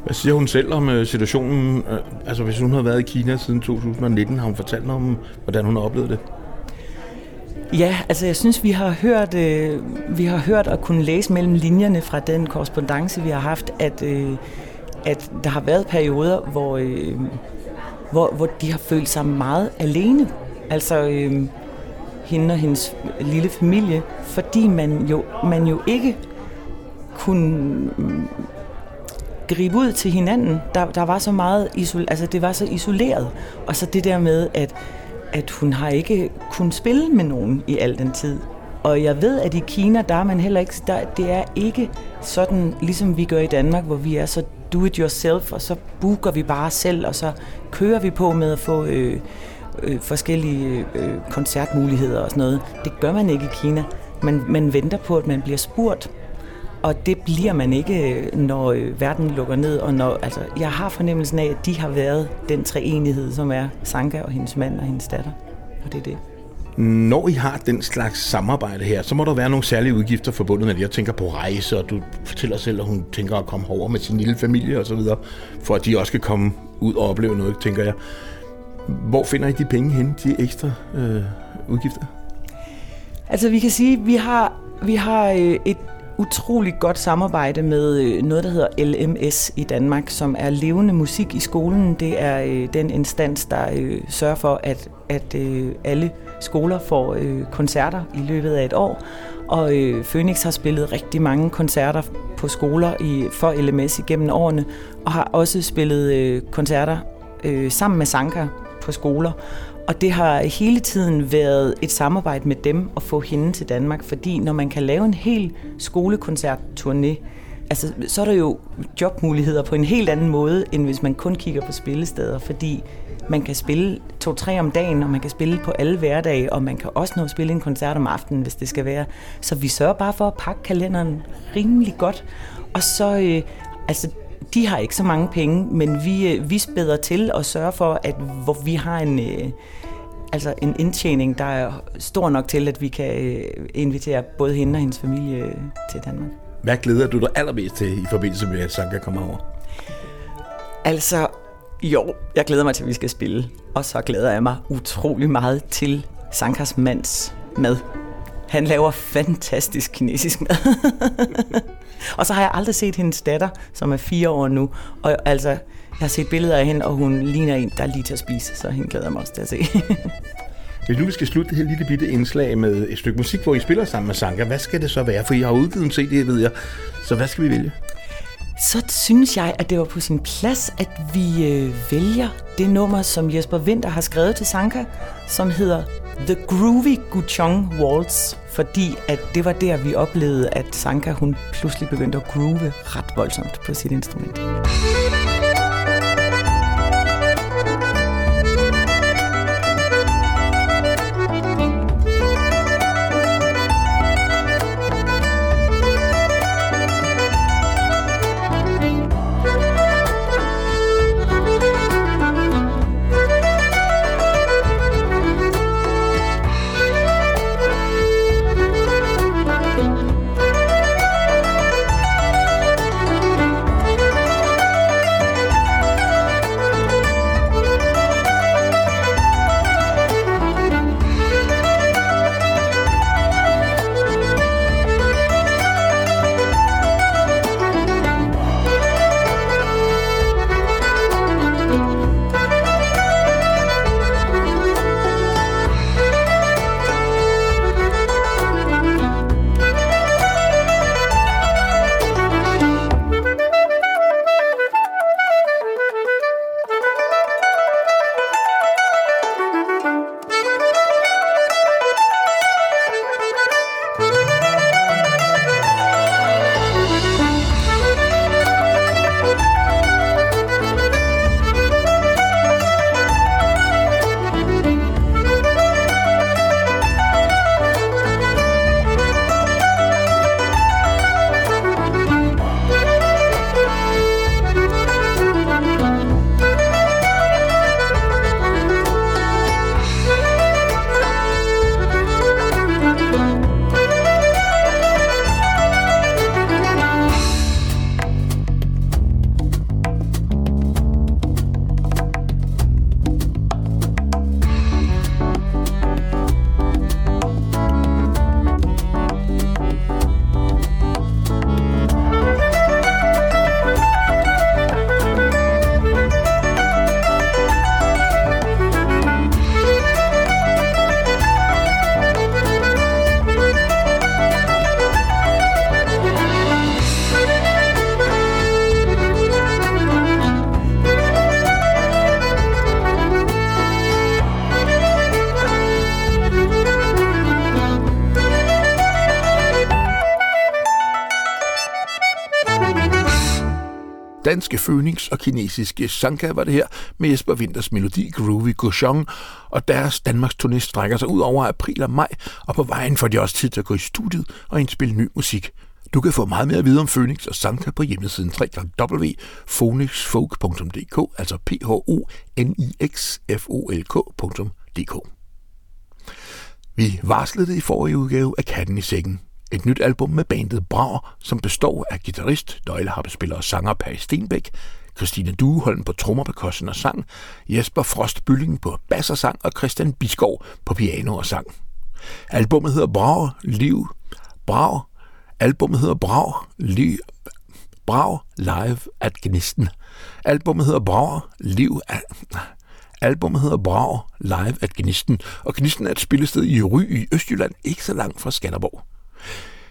Hvad siger hun selv om situationen? Altså hvis hun har været i Kina siden tyve nitten, har hun fortalt om, hvordan hun har oplevet det? Ja, altså jeg synes, vi har hørt, øh, vi har hørt at kunne læse mellem linjerne fra den korrespondance, vi har haft, at, øh, at der har været perioder, hvor, øh, hvor, hvor de har følt sig meget alene. Altså øh, hende og hendes lille familie, fordi man jo, man jo ikke kunne Øh, gribe ud til hinanden. Der, der var så meget isol- altså det var så isoleret, og så det der med, at, at hun har ikke kunnet spille med nogen i al den tid. Og jeg ved, at i Kina, der er man heller ikke, der, det er ikke sådan, ligesom vi gør i Danmark, hvor vi er så do it yourself, og så booker vi bare selv, og så kører vi på med at få øh, øh, forskellige øh, koncertmuligheder og sådan noget. Det gør man ikke i Kina. Man, man venter på, at man bliver spurgt. Og det bliver man ikke, når verden lukker ned. Og når, altså, jeg har fornemmelsen af, at de har været den treenighed, som er Sangka og hendes mand og hendes datter. Og det er det. Når I har den slags samarbejde her, så må der være nogle særlige udgifter forbundet med det. Jeg tænker på rejse, og du fortæller selv, at hun tænker at komme over med sin lille familie og så videre, for at de også kan komme ud og opleve noget, tænker jeg. Hvor finder I de penge henne, de ekstra øh, udgifter? Altså, vi kan sige, vi har vi har et utroligt godt samarbejde med noget, der hedder L M S i Danmark, som er levende musik i skolen. Det er øh, den instans, der øh, sørger for, at, at øh, alle skoler får øh, koncerter i løbet af et år. Og øh, Phønix har spillet rigtig mange koncerter på skoler i, for L M S igennem årene, og har også spillet øh, koncerter øh, sammen med Sangka på skoler. Og det har hele tiden været et samarbejde med dem at få hende til Danmark, fordi når man kan lave en hel skolekoncertturné, altså, så er der jo jobmuligheder på en helt anden måde, end hvis man kun kigger på spillesteder, fordi man kan spille to-tre om dagen, og man kan spille på alle hverdage, og man kan også nå at spille en koncert om aftenen, hvis det skal være. Så vi sørger bare for at pakke kalenderen rimelig godt, og så, øh, altså, de har ikke så mange penge, men vi, vi spæder til og sørger for, at hvor vi har en, øh, altså en indtjening, der er stor nok til, at vi kan øh, invitere både hende og hendes familie øh, til Danmark. Hvad glæder du dig allermest til i forbindelse med, at Sangka kommer over? Altså, jo, jeg glæder mig til, at vi skal spille. Og så glæder jeg mig utrolig meget til Sangkas mands mad. Han laver fantastisk kinesisk mad. Og så har jeg aldrig set hendes datter, som er fire år nu. Og altså, jeg har set billeder af hende, og hun ligner en, der er lige til at spise. Så hende glæder jeg mig også til at se. Hvis nu vi skal slutte det her lille bitte indslag med et stykke musik, hvor I spiller sammen med Sangka, hvad skal det så være? For I har udgivet en C D, ved jeg. Så hvad skal vi vælge? Så synes jeg, at det var på sin plads, at vi øh, vælger det nummer, som Jesper Winther har skrevet til Sangka, som hedder The Groovy Guchong Waltz, fordi at det var der, vi oplevede, at Sangka hun pludselig begyndte at groove ret voldsomt på sit instrument. Danske Phønix og kinesiske Sangka var det her med Jesper Winthers melodi Groovy Guchong, og deres Danmarks turné strækker sig ud over april og maj, og på vejen får de også tid til at gå i studiet og indspille ny musik. Du kan få meget mere at vide om Phønix og Sangka på hjemmesiden w w w punktum phønix folk punktum d k, altså p h o n i x f o l k punktum d k. Vi varslede det i forrige udgave af Katten i Sækken. Et nyt album med bandet Brager, som består af guitarist, nøgleharpespiller og sanger Per Stenbæk, Christine Dueholm på trommer, percussion og sang, Jesper Frost Bylling på bass og sang og Christian Biskov på piano og sang. Albummet hedder Brag, Liv, Brag. Albummet hedder Brag, Liv, Brag, Live at Gnisten. Albummet hedder Brag, Liv at... Albummet hedder Brag, Live at Gnisten, og Gnisten er et spillested i Ry i Østjylland, ikke så langt fra Skanderborg.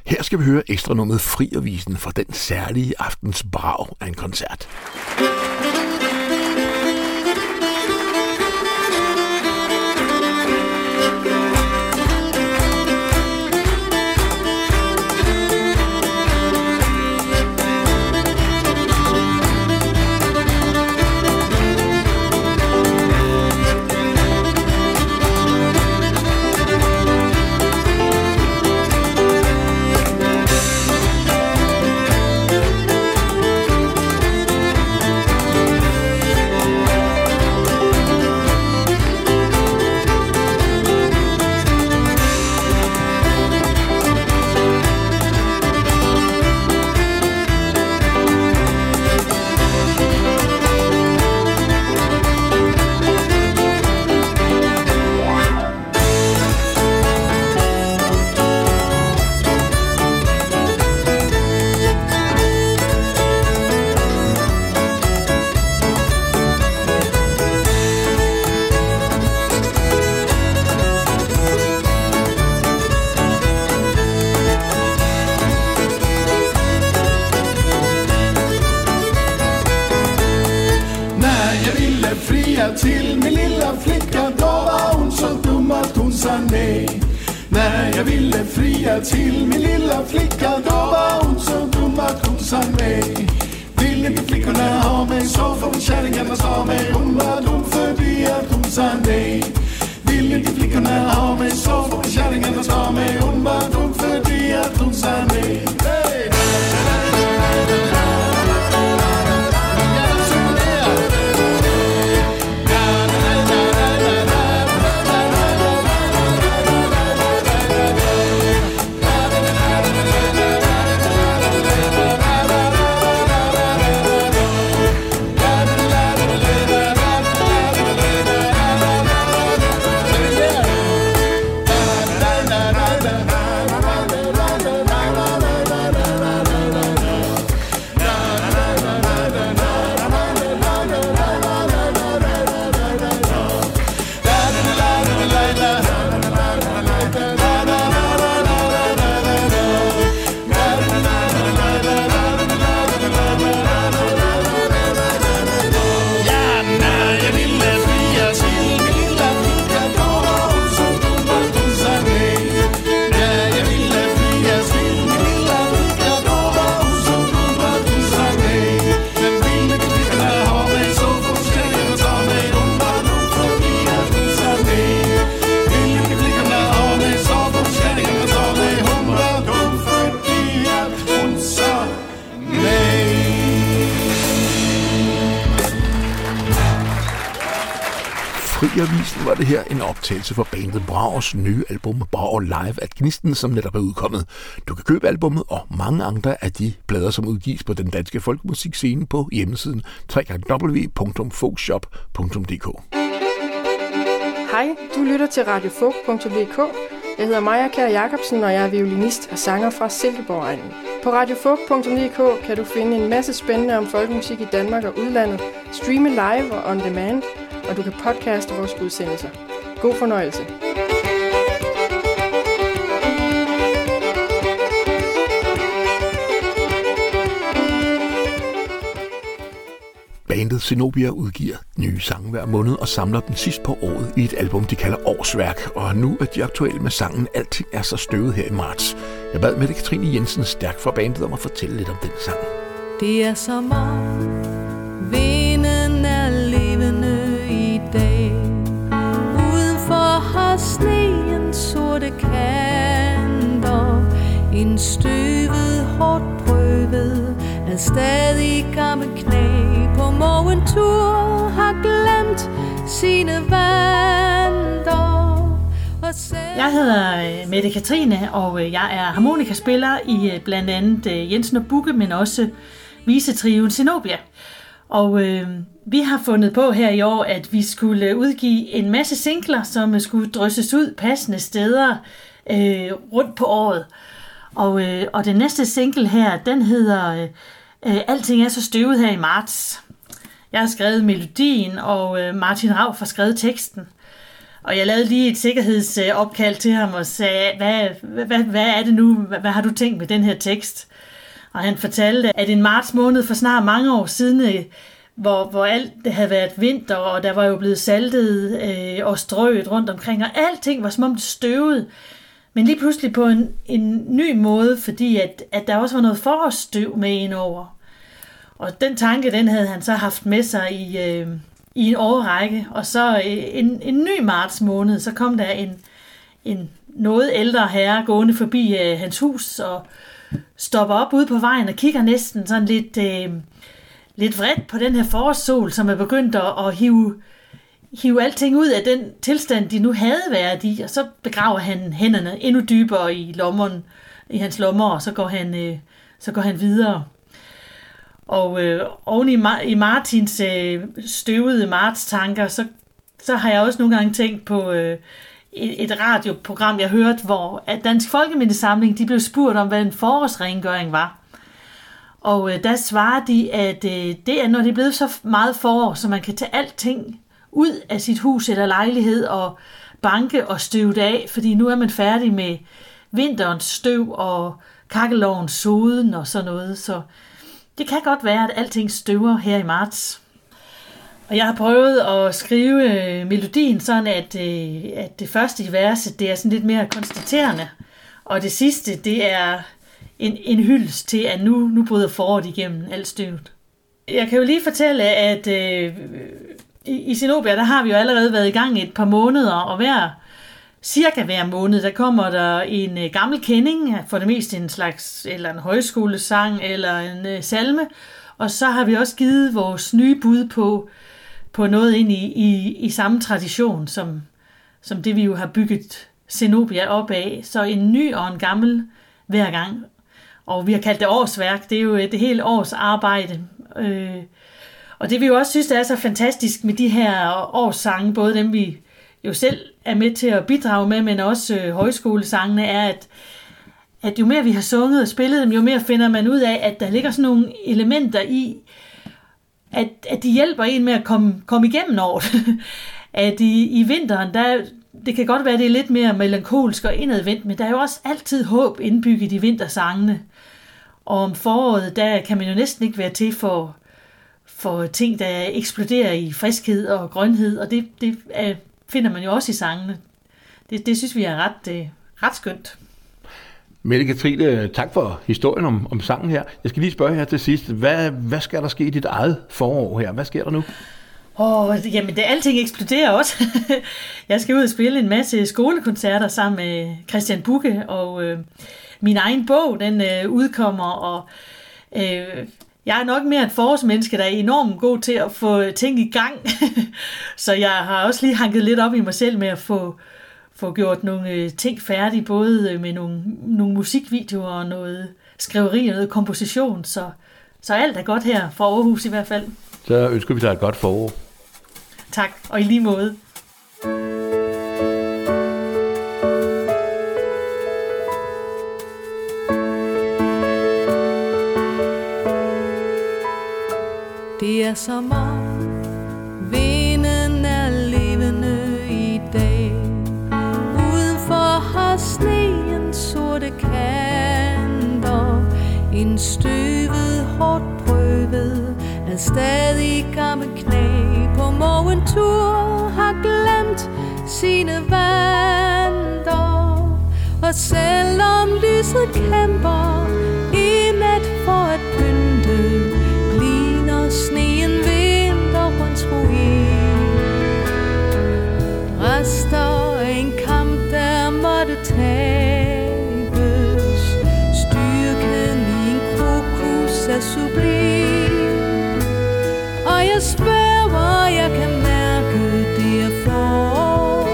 Her skal vi høre ekstranummet Friervisen fra den særlige aftens brag af en koncert. Friervisen var det her en optagelse for bandet Brags nye album Brag Live at Gnisten, som netop er udkommet. Du kan købe albummet og mange andre af de plader, som udgives på den danske folkemusikscene på hjemmesiden w w w punktum folkshop punktum d k. Hej, du lytter til radio folk punktum d k. Jeg hedder Maja Kjær Jacobsen, og jeg er violinist og sanger fra Silkeborg-egnen. På radio folk punktum d k kan du finde en masse spændende om folkemusik i Danmark og udlandet, streame live og on demand, og du kan podcaste vores udsendelser. God fornøjelse. Bandet Zenobia udgiver nye sange hver måned og samler dem sidst på året i et album, de kalder Årsværk. Og nu er de aktuelle med sangen Alting er så støvet her i marts. Jeg bad Mette Katrine Jensen stærkt fra bandet om at fortælle lidt om den sang. Det er så meget. Vinden er levende i dag. Udenfor har sneen sorte kanter. En støvet, hårdt prøvet er stadig gammel knæ. På morgentur har glemt sine vandter. Jeg hedder Mette Katrine, og jeg er harmonikaspiller i blandt andet Jensen og Bugge, men også visetrioen Zenobia. Og øh, vi har fundet på her i år, at vi skulle udgive en masse singler, som skulle drysses ud passende steder øh, rundt på året. Og, øh, og den næste single her, den hedder øh, Alting er så støvet her i marts. Jeg har skrevet melodien, og øh, Martin Rau har skrevet teksten. Og jeg lavede lige et sikkerhedsopkald til ham og sagde, hvad, hvad, hvad er det nu? Hvad, hvad har du tænkt med den her tekst? Og han fortalte, at en marts måned for snart mange år siden, hvor, hvor alt havde været vinter, og der var jo blevet saltet øh, og strøet rundt omkring, og alting var som om det støvede. Men lige pludselig på en, en ny måde, fordi at, at der også var noget forårsstøv med indover. Og den tanke, den havde han så haft med sig i, øh, i en årrække. Og så en, en ny marts måned, så kom der en, en noget ældre herre gående forbi øh, hans hus og stopper op ude på vejen og kigger næsten sådan lidt, øh, lidt vredt på den her forårssol, som er begyndt at, at hive, hive alting ud af den tilstand, de nu havde været i. Og så begraver han hænderne endnu dybere i lommeren, i hans lommer, og så går han, øh, så går han videre. Og øh, oven i, Mar- i Martins øh, støvede martstanker, så, så har jeg også nogle gange tænkt på øh, et, et radioprogram, jeg hørte, hvor at Dansk Folkemindesamling, de blev spurgt om, hvad en forårsrengøring var. Og øh, der svarer de, at øh, det er, når det er blevet så meget forår, så man kan tage alting ud af sit hus eller lejlighed og banke og støve det af, fordi nu er man færdig med vinterens støv og kakkelovens soden og sådan noget, så det kan godt være, at alting støver her i marts. Og jeg har prøvet at skrive melodien sådan, at, at det første i verset, det er sådan lidt mere konstaterende. Og det sidste, det er en, en hyldest til, at nu, nu bryder foråret igennem alt støvet. Jeg kan jo lige fortælle, at øh, i, i Sinopia, der har vi jo allerede været i gang et par måneder, og hver, cirka hver måned, der kommer der en gammel kending, for det meste en slags, eller en højskolesang, eller en salme. Og så har vi også givet vores nye bud på, på noget ind i, i, i samme tradition, som, som det vi jo har bygget Zenobia op af. Så en ny og en gammel hver gang. Og vi har kaldt det årsværk, det er jo det hele års arbejde. Øh, og det vi jo også synes, der er så fantastisk med de her årssange, både dem vi jo selv er med til at bidrage med, men også øh, højskolesangene, er, at, at jo mere vi har sunget og spillet dem, jo mere finder man ud af, at der ligger sådan nogle elementer i, at, at de hjælper en med at komme, komme igennem året. At i, i vinteren, der, det kan godt være, det er lidt mere melankolsk og indadvendt, men der er jo også altid håb indbygget i vintersangene. Og om foråret, der kan man jo næsten ikke være til for, for ting, der eksploderer i friskhed og grønhed, og det, det er finder man jo også i sangene. Det, det synes vi er ret, øh, ret skønt. Mette Katrine, tak for historien om, om sangen her. Jeg skal lige spørge her til sidst, hvad, hvad skal der ske i dit eget forår her? Hvad sker der nu? Oh, jamen, det, alting eksploderer også. Jeg skal ud og spille en masse skolekoncerter sammen med Christian Bukke, og øh, min egen bog, den øh, udkommer, og øh, jeg er nok mere et forårsmenneske, der er enormt god til at få ting i gang. Så jeg har også lige hanket lidt op i mig selv med at få, få gjort nogle ting færdige, både med nogle, nogle musikvideoer og noget skriveri og noget komposition. Så, så alt er godt her for Aarhus i hvert fald. Så ønsker vi dig et godt forår. Tak, og i lige måde. Det er som om vinden er levende i dag. Udenfor har sneen sorte kanter. En støvet, hårdt prøvet er stadig gammel knæ. På morgentur har glemt sine vanter. Og selvom lyset kæmper i nat for at pynte, sneen vinterens ruin. Rester en kamp, der måtte tabes. Styrken i en krokus er sublim. Og jeg spørger, hvor jeg kan mærke det, jeg får.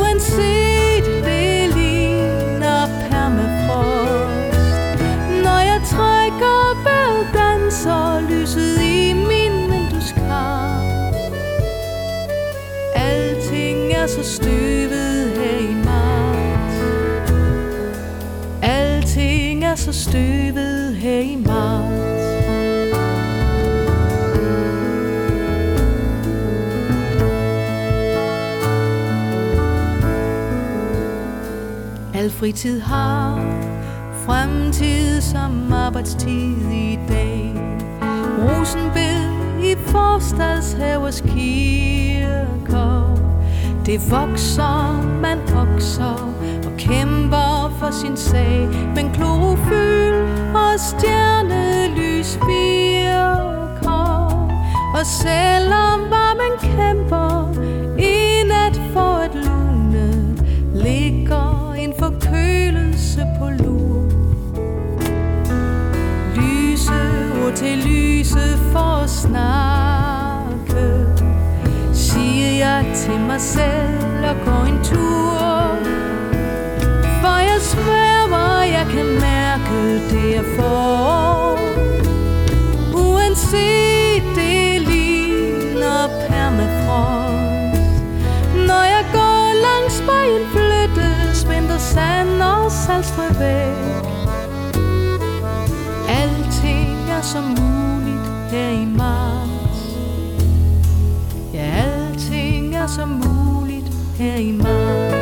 Uanset det ligner permafrost. Når jeg trækker vejret, så lyset i er så støvet her i marts. Alting er så støvet her i marts. Al fritid har fremtid som arbejdstid i dag. Rosenbed i forstadshavers kirker. Det vokser, man vokser og kæmper for sin sag. Men klorofyl og stjernelys virker. Og selvom var man kæmper i nat for at lune, ligger en forkølelse på lur. Lyse og til lyset for at snakke, siger jeg til mig selv og går en tur. For jeg svæver, jeg kan mærke det jeg får. Uanset det ligner permafrost, når jeg går langs vejen flyttes, spænder sand og salstrø væk. Alting er som muligt her i marts. Ja, alting er som muligt her i marts.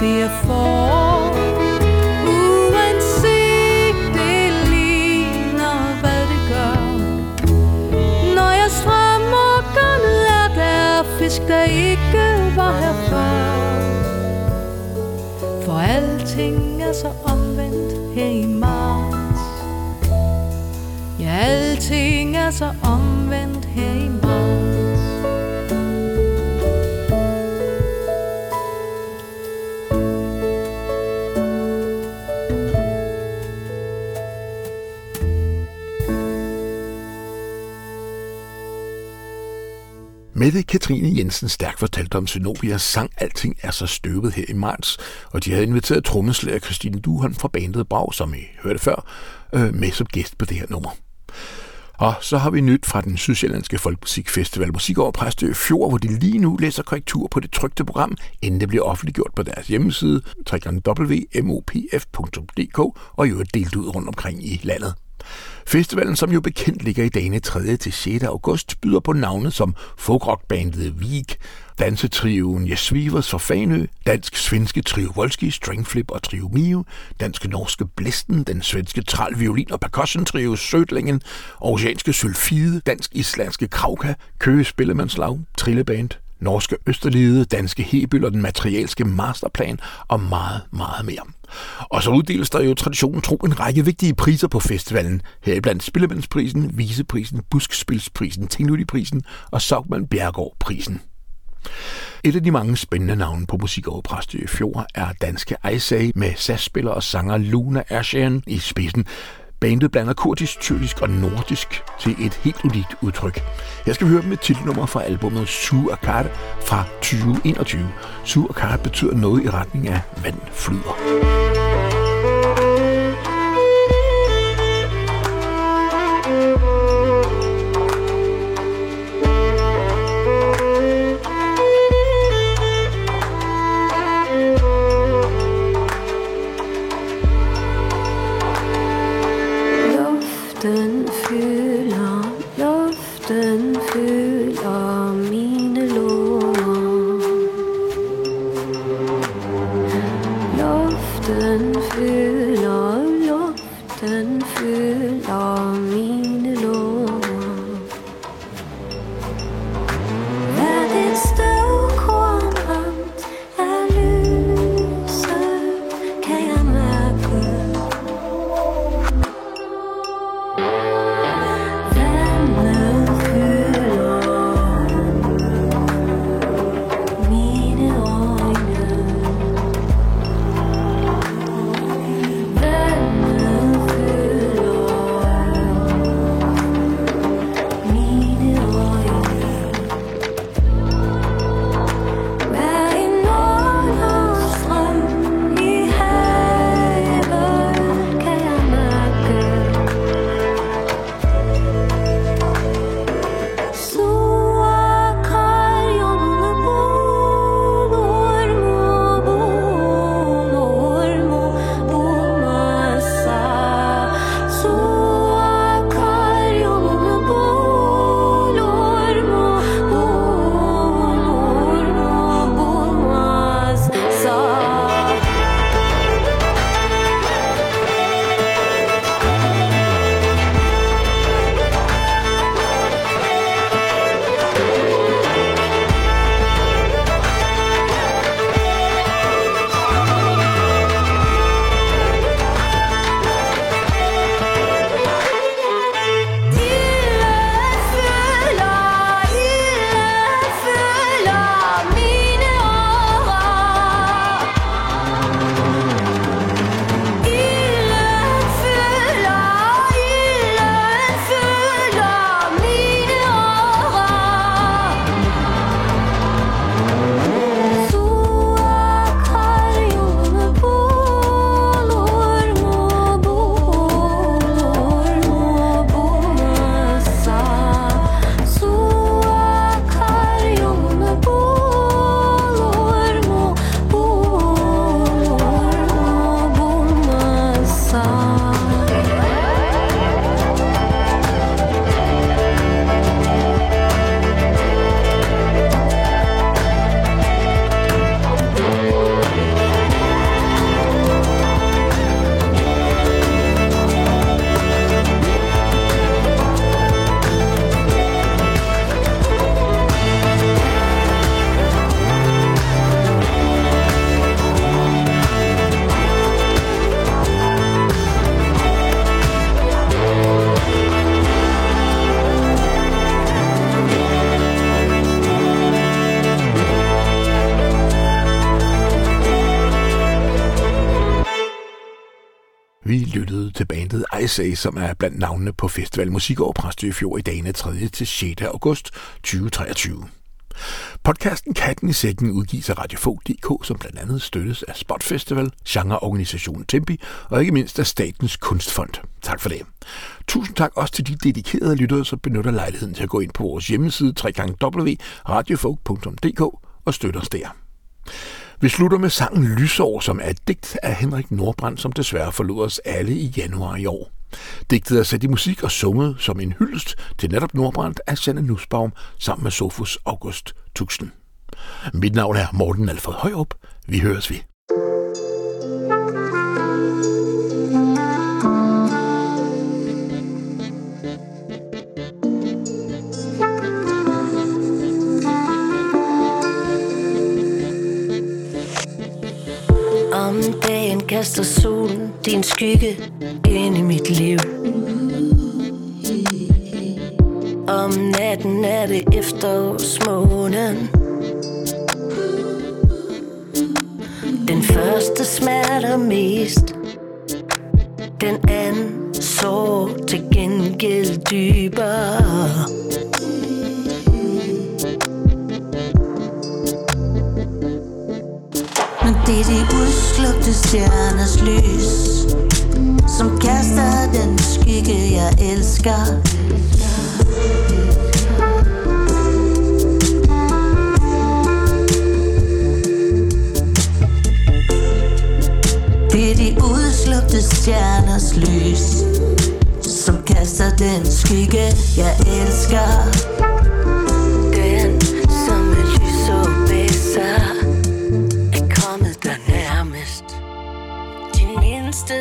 Det er for uanset det ligner hvad det gør. Når jeg strammer garnet er der fisk der ikke var her før. For alting er så omvendt her i marts. Ja, alting er så omvendt her i marts. Mette Katrine Jensen stærkt fortalte om Zenobias sang Alting er så støvet her i marts, og de havde inviteret trommeslager Christine Duholm fra bandet Brag, som I hørte før, med som gæst på det her nummer. Og så har vi nyt fra den sydsjællandske Folkemusikfestival Musik over Præstø Fjord, hvor de lige nu læser korrektur på det trykte program, inden det bliver offentliggjort på deres hjemmeside, w w w punktum mopf punktum d k, og i øvrigt delt ud rundt omkring i landet. Festivalen, som jo bekendt ligger i dagene tredje til sjette august, byder på navne som folkrockbandet Vik, dansetrioen Jesvivers fra Fanø, dansk-svenske trio Volski, Stringflip og trio Mio, dansk-norske Blæsten, den svenske tral, violin og percussion trio Sødlingen, oceanske Sylfide, dansk-islandske Krauka, Køge Spillemandslag, Trilleband, norske Østerlede, danske Hebel og den materialske masterplan og meget, meget mere. Og så uddeles der jo traditionen tro en række vigtige priser på festivalen, heriblandt Spillemandsprisen, Viseprisen, Buskspilsprisen, Tingluttiprisen og Saugman Bjergårdprisen. Et af de mange spændende navne på Musik over Præstø Fjord er danske Isay med saxspiller og sanger Luna Ashian i spidsen. Bandet blander kurdisk, tyrkisk og nordisk til et helt unikt udtryk. Her skal vi høre dem med titelnummer fra albumet Su Akkad fra tyve enogtyve. Su Akkad betyder noget i retning af vand flyder. Then vi lyttede til bandet Isay, som er blandt navnene på festival Musik over Præstø Fjord i dagene tredje til sjette august to tusind og treogtyve. Podcasten Katten i Sækken udgives af RadioFolk.dk, som blandt andet støttes af Spot Festival, genreorganisationen Tempi og ikke mindst af Statens Kunstfond. Tak for det. Tusind tak også til de dedikerede lyttere, som benytter lejligheden til at gå ind på vores hjemmeside w w w punktum radiofolk punktum d k og støtter os der. Vi slutter med sangen Lysår, som er et digt af Henrik Nordbrand, som desværre forlod os alle i januar i år. Digtet er sat i musik og sunget som en hyldest til netop Nordbrand af Sanne Nussbaum sammen med Sofus August Tuxen. Mit navn er Morten Alfred Højrup. Vi høres ved. Om dagen kaster solen din skygge ind i mit liv. Om natten er det efterårsmånen. Den første smerter mest, den anden sår til gengæld dybere. Det er de udslugte stjerners lys, som kaster den skygge, jeg elsker. Det er de udslugte stjerners lys, som kaster den skygge, jeg elsker. Den, som er lys og bedser. Bevægelsesvæsen.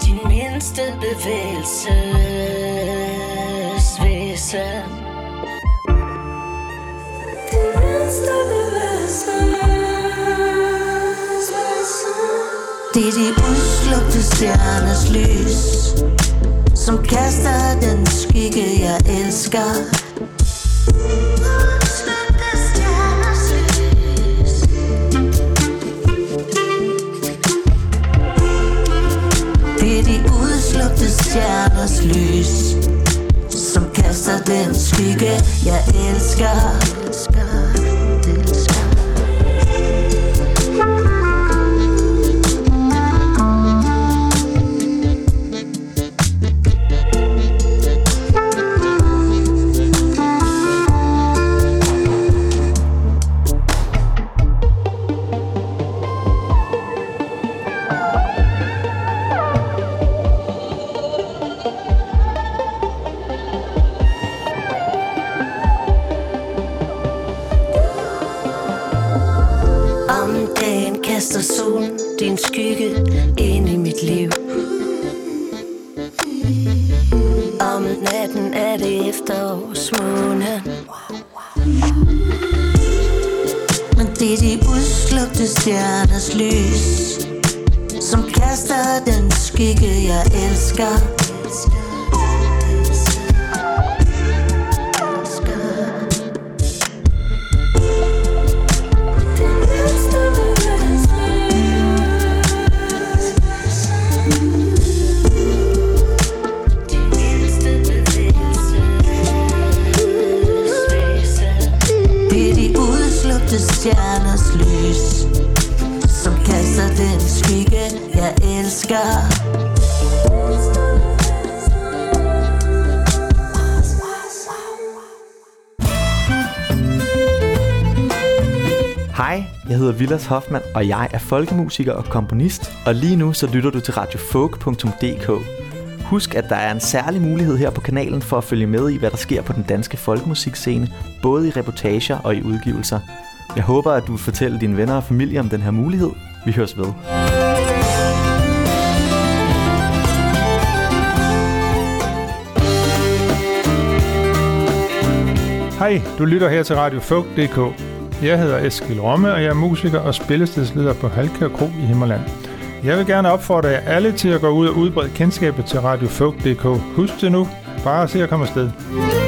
Det mindste bevægelsesvæsen. Din mindste bevægelsesvæsen. Det mindste bevægelsesvæsen. Det er de udslugte stjerners lys, som kaster den skygge, jeg elsker. Udslugte stjerners lys. Det er de udslugte stjerners lys, som kaster den skygge, jeg elsker. Hoffmann, og jeg er folkemusiker og komponist, og lige nu så lytter du til radiofolk punktum d k. Husk, at der er en særlig mulighed her på kanalen for at følge med i, hvad der sker på den danske folkemusikscene, både i reportager og i udgivelser. Jeg håber, at du vil fortælle dine venner og familie om den her mulighed. Vi høres ved. Hej, du lytter her til radiofolk punktum d k. Jeg hedder Eskil Romme, og jeg er musiker og spillestedsleder på Halkær Kro i Himmerland. Jeg vil gerne opfordre jer alle til at gå ud og udbrede kendskabet til radio folk punktum d k. Husk det nu. Bare se at komme afsted.